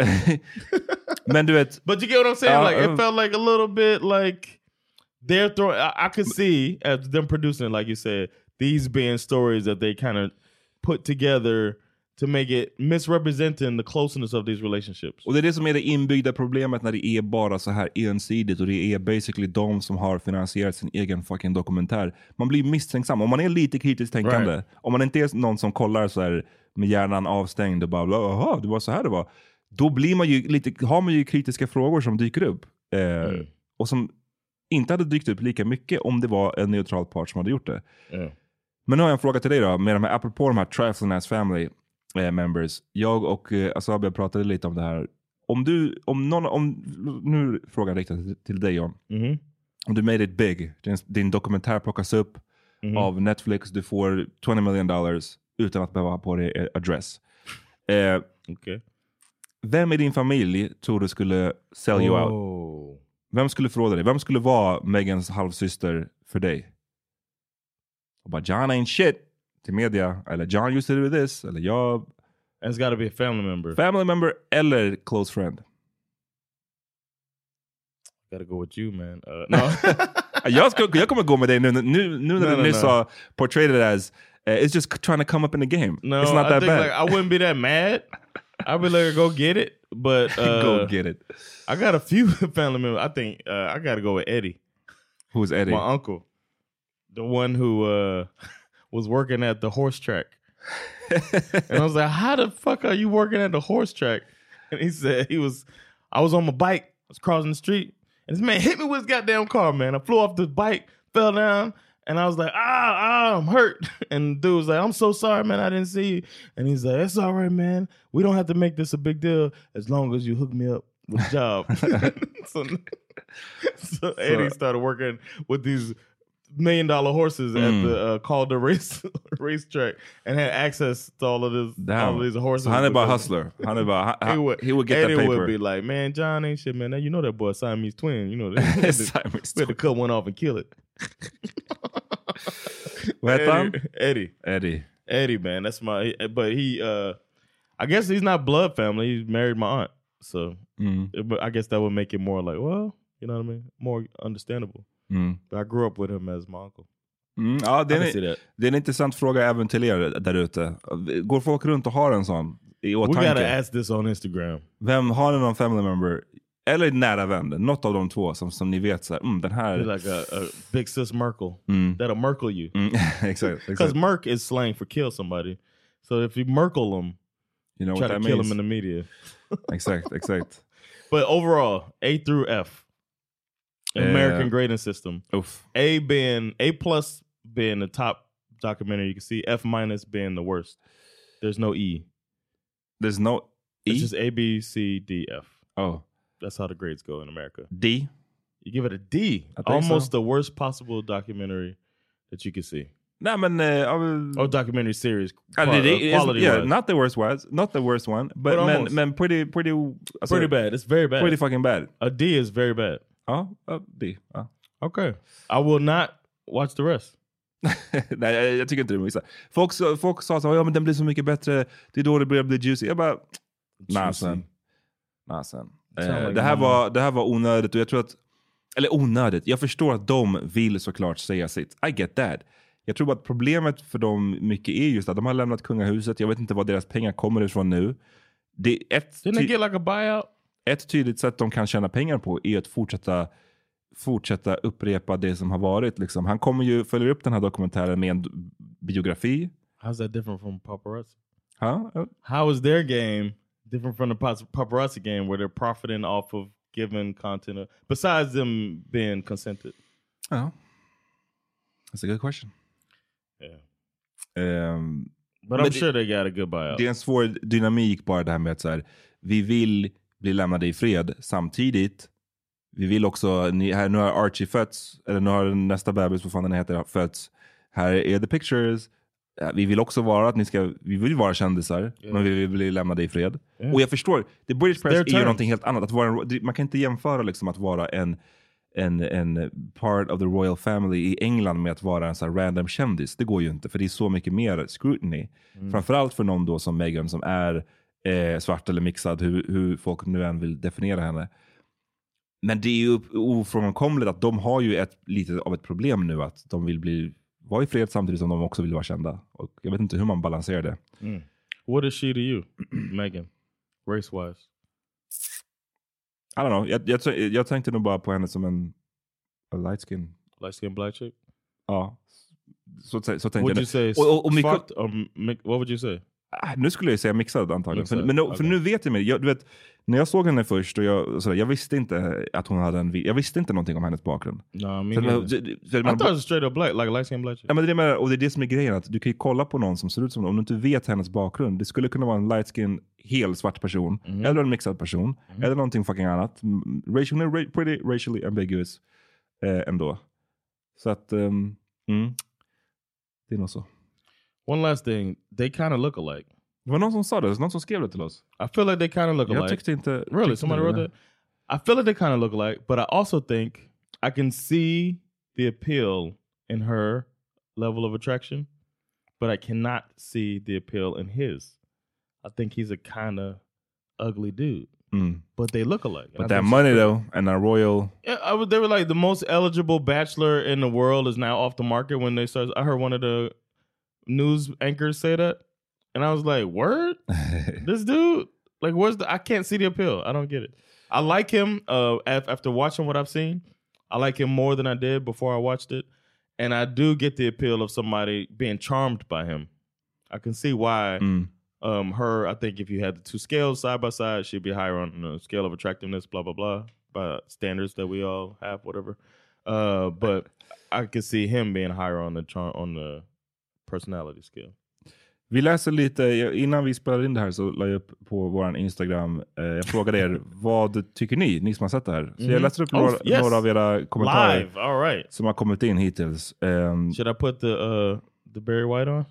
Men, du vet, but you get what I'm saying? Uh, like, it felt like a little bit like they're throwing... I, I could see, as them producing, like you said, these being stories that they kind of put together... to make it misrepresenting the closeness of these relationships. Och det är det som är det inbyggda problemet när det är bara så här ensidigt och det är basically de som har finansierat sin egen fucking dokumentär. Man blir misstänksam. Om man är lite kritiskt tänkande, right. Om man inte är någon som kollar så här med hjärnan avstängd och bara, jaha, det var så här det var. Då blir man ju lite, har man ju kritiska frågor som dyker upp. Eh, mm. Och som inte hade dykt upp lika mycket om det var en neutral part som hade gjort det. Mm. Men nu har jag en fråga till dig då, med de här, apropå de här trifling ass family members. Jag och eh, Asabia pratade lite om det här. Om du, om någon, om, nu frågan riktas till dig John. Mm-hmm. Om du made it big, din, din dokumentär plockas upp mm-hmm. av Netflix, du får twenty million dollars utan att behöva ha på dig adress. Eh, okay. Vem i din familj tror du skulle sell you oh. out? Vem skulle förråda dig? Vem skulle vara Meghans halvsyster för dig? Och bara, John ain't shit. Till media, eller John used to do this, eller jag. It's gotta be a family member. Family member eller close friend. Gotta go with you, man. Uh, no. jag, ska, jag kommer gå med dig nu, nu, nu no, när no, ni no. sa portrayed it as, uh, it's just trying to come up in the game. No, it's not I that bad. Like, I wouldn't be that mad. I'd be like, go get it. But uh, go get it. I got a few family members. I think uh, I got to go with Eddie. Who's Eddie? My uncle, the one who uh, was working at the horse track. And I was like, "How the fuck are you working at the horse track?" And he said, "He was. I was on my bike. I was crossing the street, and this man hit me with his goddamn car. Man, I flew off the bike, fell down." And I was like, ah, ah, I'm hurt. And the dude was like, I'm so sorry, man. I didn't see you. And he's like, it's all right, man. We don't have to make this a big deal as long as you hook me up with a job. so, so Eddie started working with these million dollar horses mm. at the uh, Calder race racetrack and had access to all of this, all of these horses. How about Hustler? How about he would, he would get Eddie the paper? Would be like, man, John ain't shit, man. Now you know that boy Siamese twin. You know that. Siamese twin. We had to cut one off and kill it. What Eddie, Eddie, Eddie, Eddie, man, that's my. But he, uh, I guess he's not blood family. He married my aunt, so. Mm. But I guess that would make it more like, well, you know what I mean, more understandable. Mm. But I grew up with him as my uncle. Mm. Ja, det är, en, det är en intressant fråga även till er där ute. Går folk runt och har en sån i åtanke? We gotta ask this on Instagram. Vem har ni någon family member? Eller nära vänner, något av de två som, som ni vet så här, mm, den här... You're like a, a big sis Merkel. Mm. That'll Merkel you. Mm. Exakt. Because Merk is slang for kill somebody. So if you Merkel them, you know try what that to kill means. Them in the media. Exakt, exakt. But overall, A through F. American uh, grading system. Oof. A being, A plus being the top documentary you can see, F minus being the worst. There's no E. There's no E? It's just A, B, C, D, F. Oh. That's how the grades go in America. D? You give it a D. Almost so. The worst possible documentary that you could see. Nah, man. Uh, uh, oh, documentary series. Uh, quality, uh, quality yeah, wise. Not the worst one. Not the worst one. But, but man, man, pretty, pretty... Uh, pretty bad. It's very bad. Pretty fucking bad. A D is very bad. Oh, uh, D. Uh. Okay. I will not watch the rest. Nej, jag, jag tycker inte det är mycket. Folk, folk sa så, ja, men den blir så mycket bättre. Det är då det börjar bli juicy. Jag bara... Nah, sen. Nah, sen. Eh, det, här var, det här var onödigt och jag tror att, eller onödigt, jag förstår att de vill såklart säga sitt. I get that. Jag tror att problemet för dem mycket är just att de har lämnat kungahuset. Jag vet inte vad deras pengar kommer ifrån nu. Det ett, ty- get like a buyout? Ett tydligt sätt de kan tjäna pengar på är att fortsätta fortsätta upprepa det som har varit. Liksom. Han kommer ju följa upp den här dokumentären med en biografi. How's that different from paparazzi? Huh? How is their game different from the paparazzi game where they're profiting off of given content besides them being consented? Oh. That's a good question. Yeah. Um, but I'm sure they got a good buyout. Det är en svår dynamik bara det här med att så här, vi vill bli lämnade i fred samtidigt. Vi vill också, ni, här, nu har Archie fötts, eller nu har nästa bebis, vad fan den heter, fötts. Här är the pictures. Vi vill också vara att ni ska, vi vill vara kändisar, yeah. Men vi vill bli lämnade i fred. Yeah. Och jag förstår, the British press är ju någonting helt annat. Att vara en, man kan inte jämföra liksom att vara en, en, en part of the royal family i England med att vara en så här random kändis. Det går ju inte, för det är så mycket mer scrutiny. Mm. Framförallt för någon då som Meghan som är eh, svart eller mixad, hur, hur folk nu än vill definiera henne. Men det är ju ofrånkomligt att de har ju ett, lite av ett problem nu att de vill bli var i fred samtidigt som de också vill vara kända. Och jag vet inte hur man balanserar det. Mm. What is she to you, Meghan? Race-wise? I don't know. Jag, jag, jag tänkte nog bara på henne som en light skin. Light skin black chick? Ja. Så, så tänkte would jag. Say, och, och, och svart, och, mi- what would you say? Nu skulle jag säga mixad antagligen. Mixad. För, men, okay. För nu vet jag mig. Jag, du vet, när jag såg henne först och jag, sådär, jag visste inte att hon hade en... Jag visste inte någonting om hennes bakgrund. No, men, så, så, I man, thought it was straight up black, like light skin black. Ja, men det är med, och det är det som är grejen. Att du kan ju kolla på någon som ser ut som någon. Om du inte vet hennes bakgrund. Det skulle kunna vara en light skin, helt svart person. Mm-hmm. Eller en mixad person. Mm-hmm. Eller någonting fucking annat. Racially, ra- pretty racially ambiguous eh, ändå. Så att... Um, mm. Det är nog så. One last thing, they kind of look alike. Det var någon som sa det, någon som skrev det till oss. I feel like they kind of look alike. Jag tyckte inte... Really, tyckte somebody wrote that? I feel like they kind of look alike, but I also think I can see the appeal in her level of attraction, but I cannot see the appeal in his. I think he's a kind of ugly dude, mm. But they look alike. But that money, so though, and that royal... Yeah, I was, they were like, the most eligible bachelor in the world is now off the market when they start... I heard one of the... news anchors say that, and I was like, "Word, this dude Like, where's the? I can't see the appeal. I don't get it. I like him uh, after watching what I've seen. I like him more than I did before I watched it. And I do get the appeal of somebody being charmed by him. I can see why mm. um, her, I think if you had the two scales side by side, she'd be higher on the scale of attractiveness, blah, blah, blah, by standards that we all have, whatever. Uh, but I can see him being higher on the char- on the personality scale. Vi läser lite, innan vi spelade in det här så la jag upp på vår Instagram, eh, jag frågade er, vad tycker ni, ni som har sett det här? Så mm. jag läste upp några, oh, yes. några av era kommentarer Live. All right. som har kommit in hittills. Um, Should I put the, uh, the Barry White on?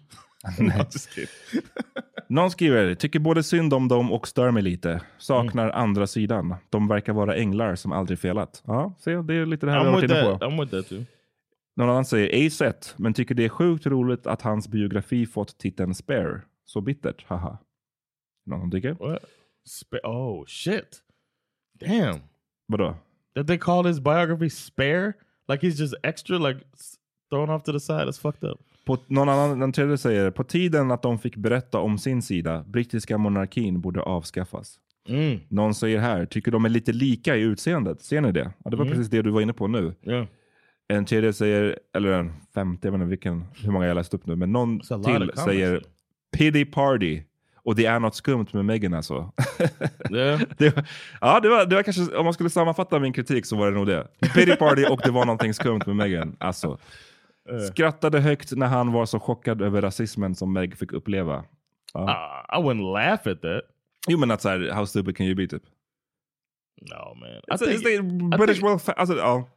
Nej. I'm just kidding. *laughs* Någon skriver, tycker både synd om dem och stör mig lite. Saknar mm. andra sidan. De verkar vara änglar som aldrig felat. Ja, se, det är lite det här I'm jag har varit inne på. I'm with that too. Någon annan säger, ej sett, men tycker det är sjukt roligt att hans biografi fått titeln Spare. Så bittert, haha. Någon som tycker? What? Sp- oh, shit. Damn. Vadå? That they call his biography Spare? Like he's just extra, like thrown off to the side, it's fucked up. På, någon annan, den tredje säger, på tiden att de fick berätta om sin sida, brittiska monarkin borde avskaffas. Mm. Någon säger här, tycker de är lite lika i utseendet? Ser ni det? Ja, det var mm. precis det du var inne på nu. Ja. Yeah. En tredje säger, eller en femte, jag vet inte vilken, hur många jag läst upp nu, men någon till säger pity party. Och det är något skumt med Meghan alltså. Yeah. det var, ja, det var, det var kanske, om man skulle sammanfatta min kritik så var det nog det. Pity party och det var någonting skumt med Meghan. Alltså, skrattade högt när han var så chockad över rasismen som Meg fick uppleva. Ja. Uh, I wouldn't laugh at that. Jo, men att så här, how stupid can you be typ? No, man. It's, I think, it's the British think, world, alltså, ja.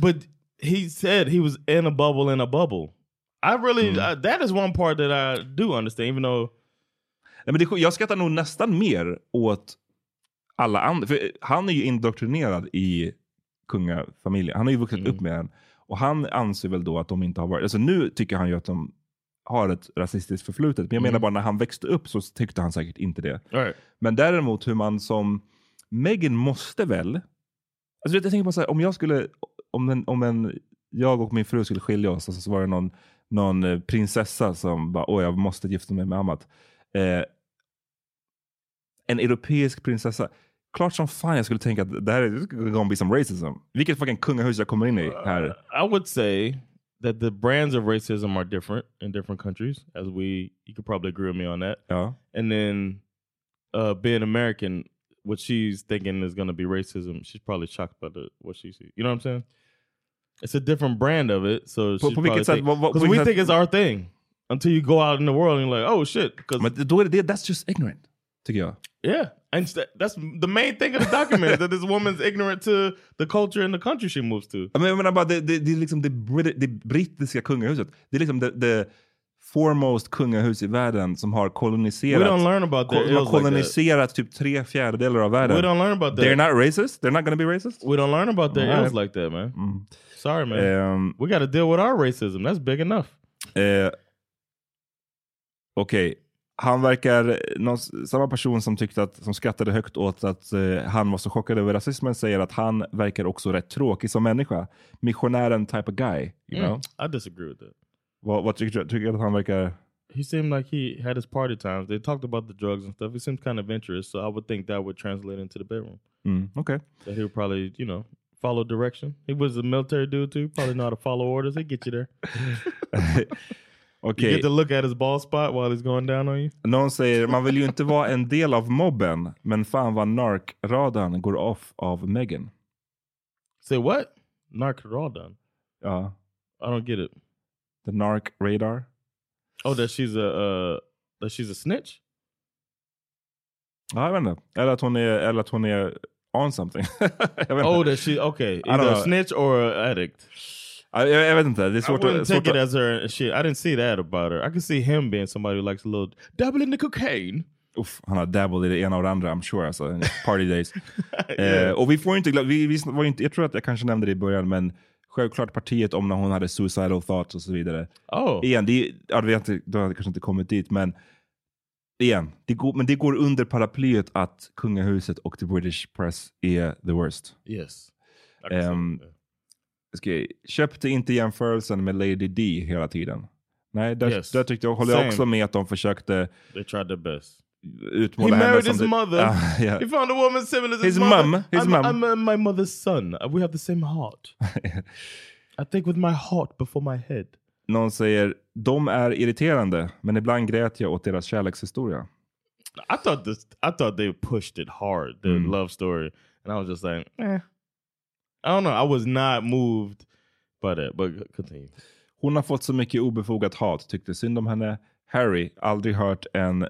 But he said he was in a bubble in a bubble. I really, mm. I, that is one part that I do understand, even though... Nej, men det, jag skrattar nog nästan mer åt alla andra. För han är ju indoktrinerad i kungafamiljen. Han har ju vuxit mm. upp med den. Och han anser väl då att de inte har varit... Alltså nu tycker han ju att de har ett rasistiskt förflutet. Men jag mm. menar bara när han växte upp så tyckte han säkert inte det. Right. Men däremot hur man som... Meghan måste väl... Alltså jag tänker på så här, om jag skulle... Om en, om en, jag och min fru skulle skilja oss och så var det någon, någon prinsessa som bara, åh jag måste gifta mig med Amat. Eh, en europeisk prinsessa. Klart som fan jag skulle tänka att det här är gonna be some racism. Vilket fucking kungahus jag kommer in i här. Uh, I would say that the brands of racism are different in different countries. As we, you could probably agree with me on that. Ja. And then uh, being American, what she's thinking is gonna be racism. She's probably shocked by the, what she sees. You know what I'm saying? It's a different brand of it, so på, på vilket sätt? Because we think it's our thing until you go out in the world and you're like, oh shit. But the way they, that's just ignorant, tycker jag. Yeah, and that's the main thing of the document is that this woman's ignorant to the culture and the country she moves to. I mean, jag menar bara det, det, det är liksom det, Brit- det brittiska kungahuset. Det är liksom det, det foremost kungahus i världen som har koloniserat. We don't learn about that. Kol- koloniserat like typ tre fjärdedelar av världen. We don't learn about that. They're not racist. They're not gonna be racist. We don't learn about their ills like that, man. Mm. Sorry, man. Um, we got to deal with our racism. That's big enough. Eh, Okej. Okay. Han verkar... Någon, samma person som tyckte att... Som skrattade högt åt att eh, han var så chockad över rasismen säger att han verkar också rätt tråkig som människa. Missionären type of guy. You mm, know? I disagree with that. Vad well, tycker du? Tycker att han verkar... He seemed like he had his party times. They talked about the drugs and stuff. He seemed kind of adventurous. So I would think that would translate into the bedroom. Mm, okay. That he would probably, you know... Follow direction. He was a military dude too. Probably know how to follow orders. He get you there. Okay. You get to look at his ball spot while he's going down on you. Någon säger, man vill ju inte vara en del av mobben. Men fan vad narkradan går off av Meghan. Say what? Narkradan? Ja. Uh, I don't get it. The narc radar? Oh, that she's a, uh, that she's a snitch? Ja, jag vet inte. Eller att hon är... Eller att hon är on something. Oh, that she okay. Either a snitch or an addict. I, I, I wouldn't take it as her shit. I didn't see that about her. I could see him being somebody who likes a little dabble in the cocaine. Uff, han har dabbled i det ena och det andra, I'm sure. Alltså, party days. yeah. eh, och vi får inte, vi, vi var inte, jag tror att jag kanske nämnde det i början, men självklart partiet om när hon hade suicidal thoughts och så vidare. Oh. Igen, det, ja, vi hade, då hade kanske inte kommit dit, men igen, det går, men det går under paraplyet att kungahuset och the British press är the worst. Yes. Um, okay. Köpte inte jämförelsen med Lady D hela tiden. Nej, där, yes. där tyckte jag, håller jag också med att de försökte... They tried their best. utmåla henne som... He married his du... mother. Uh, yeah. He found a woman similar to his, his mother. Mum. His I'm, mum. I'm uh, my mother's son. We have the same heart. I think with my heart before my head. Någon säger, de är irriterande, men ibland grät jag åt deras kärlekshistoria. I thought this, I thought they pushed it hard, the mm. love story. And I was just like, eh. I don't know, I was not moved by that, but continue. Hon har fått så mycket obefogat hat, tyckte synd om henne. Harry, aldrig hört en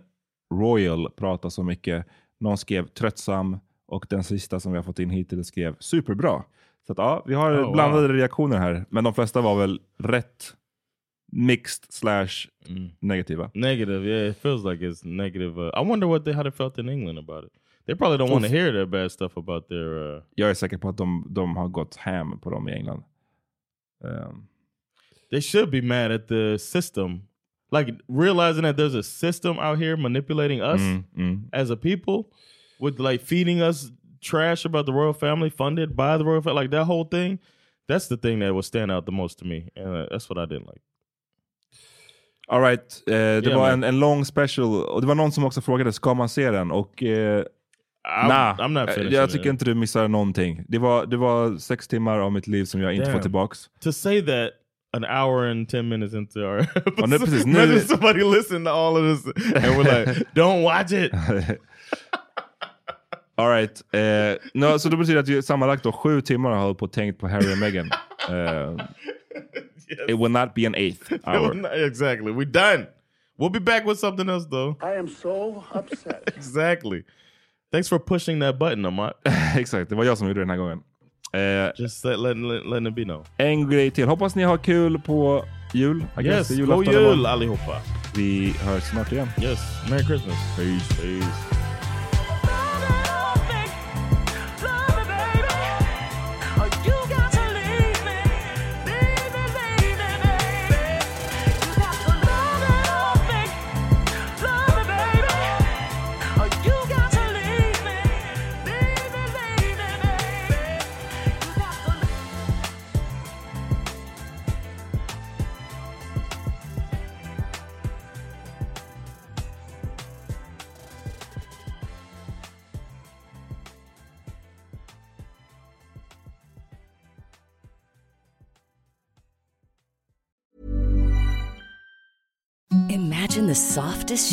royal prata så mycket. Någon skrev tröttsam och den sista som vi har fått in hittills skrev superbra. Så att ja, vi har oh, blandade wow. reaktioner här. Men de flesta var väl rätt mixed slash mm. negativa. Negative, yeah, it feels like it's negative. Uh, I wonder what they had felt in England about it. They probably don't want to hear their bad stuff about their... Uh... Jag är säker på att de, de har gått hem på dem i England. Um... They should be mad at the system. Like realizing that there's a system out here manipulating us mm, mm. as a people. With like feeding us trash about the royal family. Funded by the royal family. Like that whole thing. That's the thing that will stand out the most to me. And uh, that's what I didn't like. All right. Uh, yeah, det var en, en lång special. Och det var någon som också frågade, ska man se den? Och... Uh, I'm, nah, I'm not finishing jag tycker it. Inte du missar någonting. Det var, det var sex timmar av mitt liv som jag Damn. Inte får tillbaks. To say that an hour and ten minutes into our episode, oh, nu, precis, nu... imagine somebody listen to all of this and we're like, don't watch it. All right. Uh, no, så det betyder att vi sammanlagt då sju timmar har hållit på och tänkt på Harry och Meghan. Uh, yes. It will not be an eighth hour. Not, exactly. We're done. We'll be back with something else though. I am so upset. Exactly. Thanks for pushing that button, Amat. Exakt, det var jag som gjorde det den här gången. Eh, Just let, let, let it be known. En grej till. Hoppas ni har kul på jul. I yes, god jul allihopa. Vi hörs snart igen. Yes, Merry Christmas. Peace, peace. Imagine the softest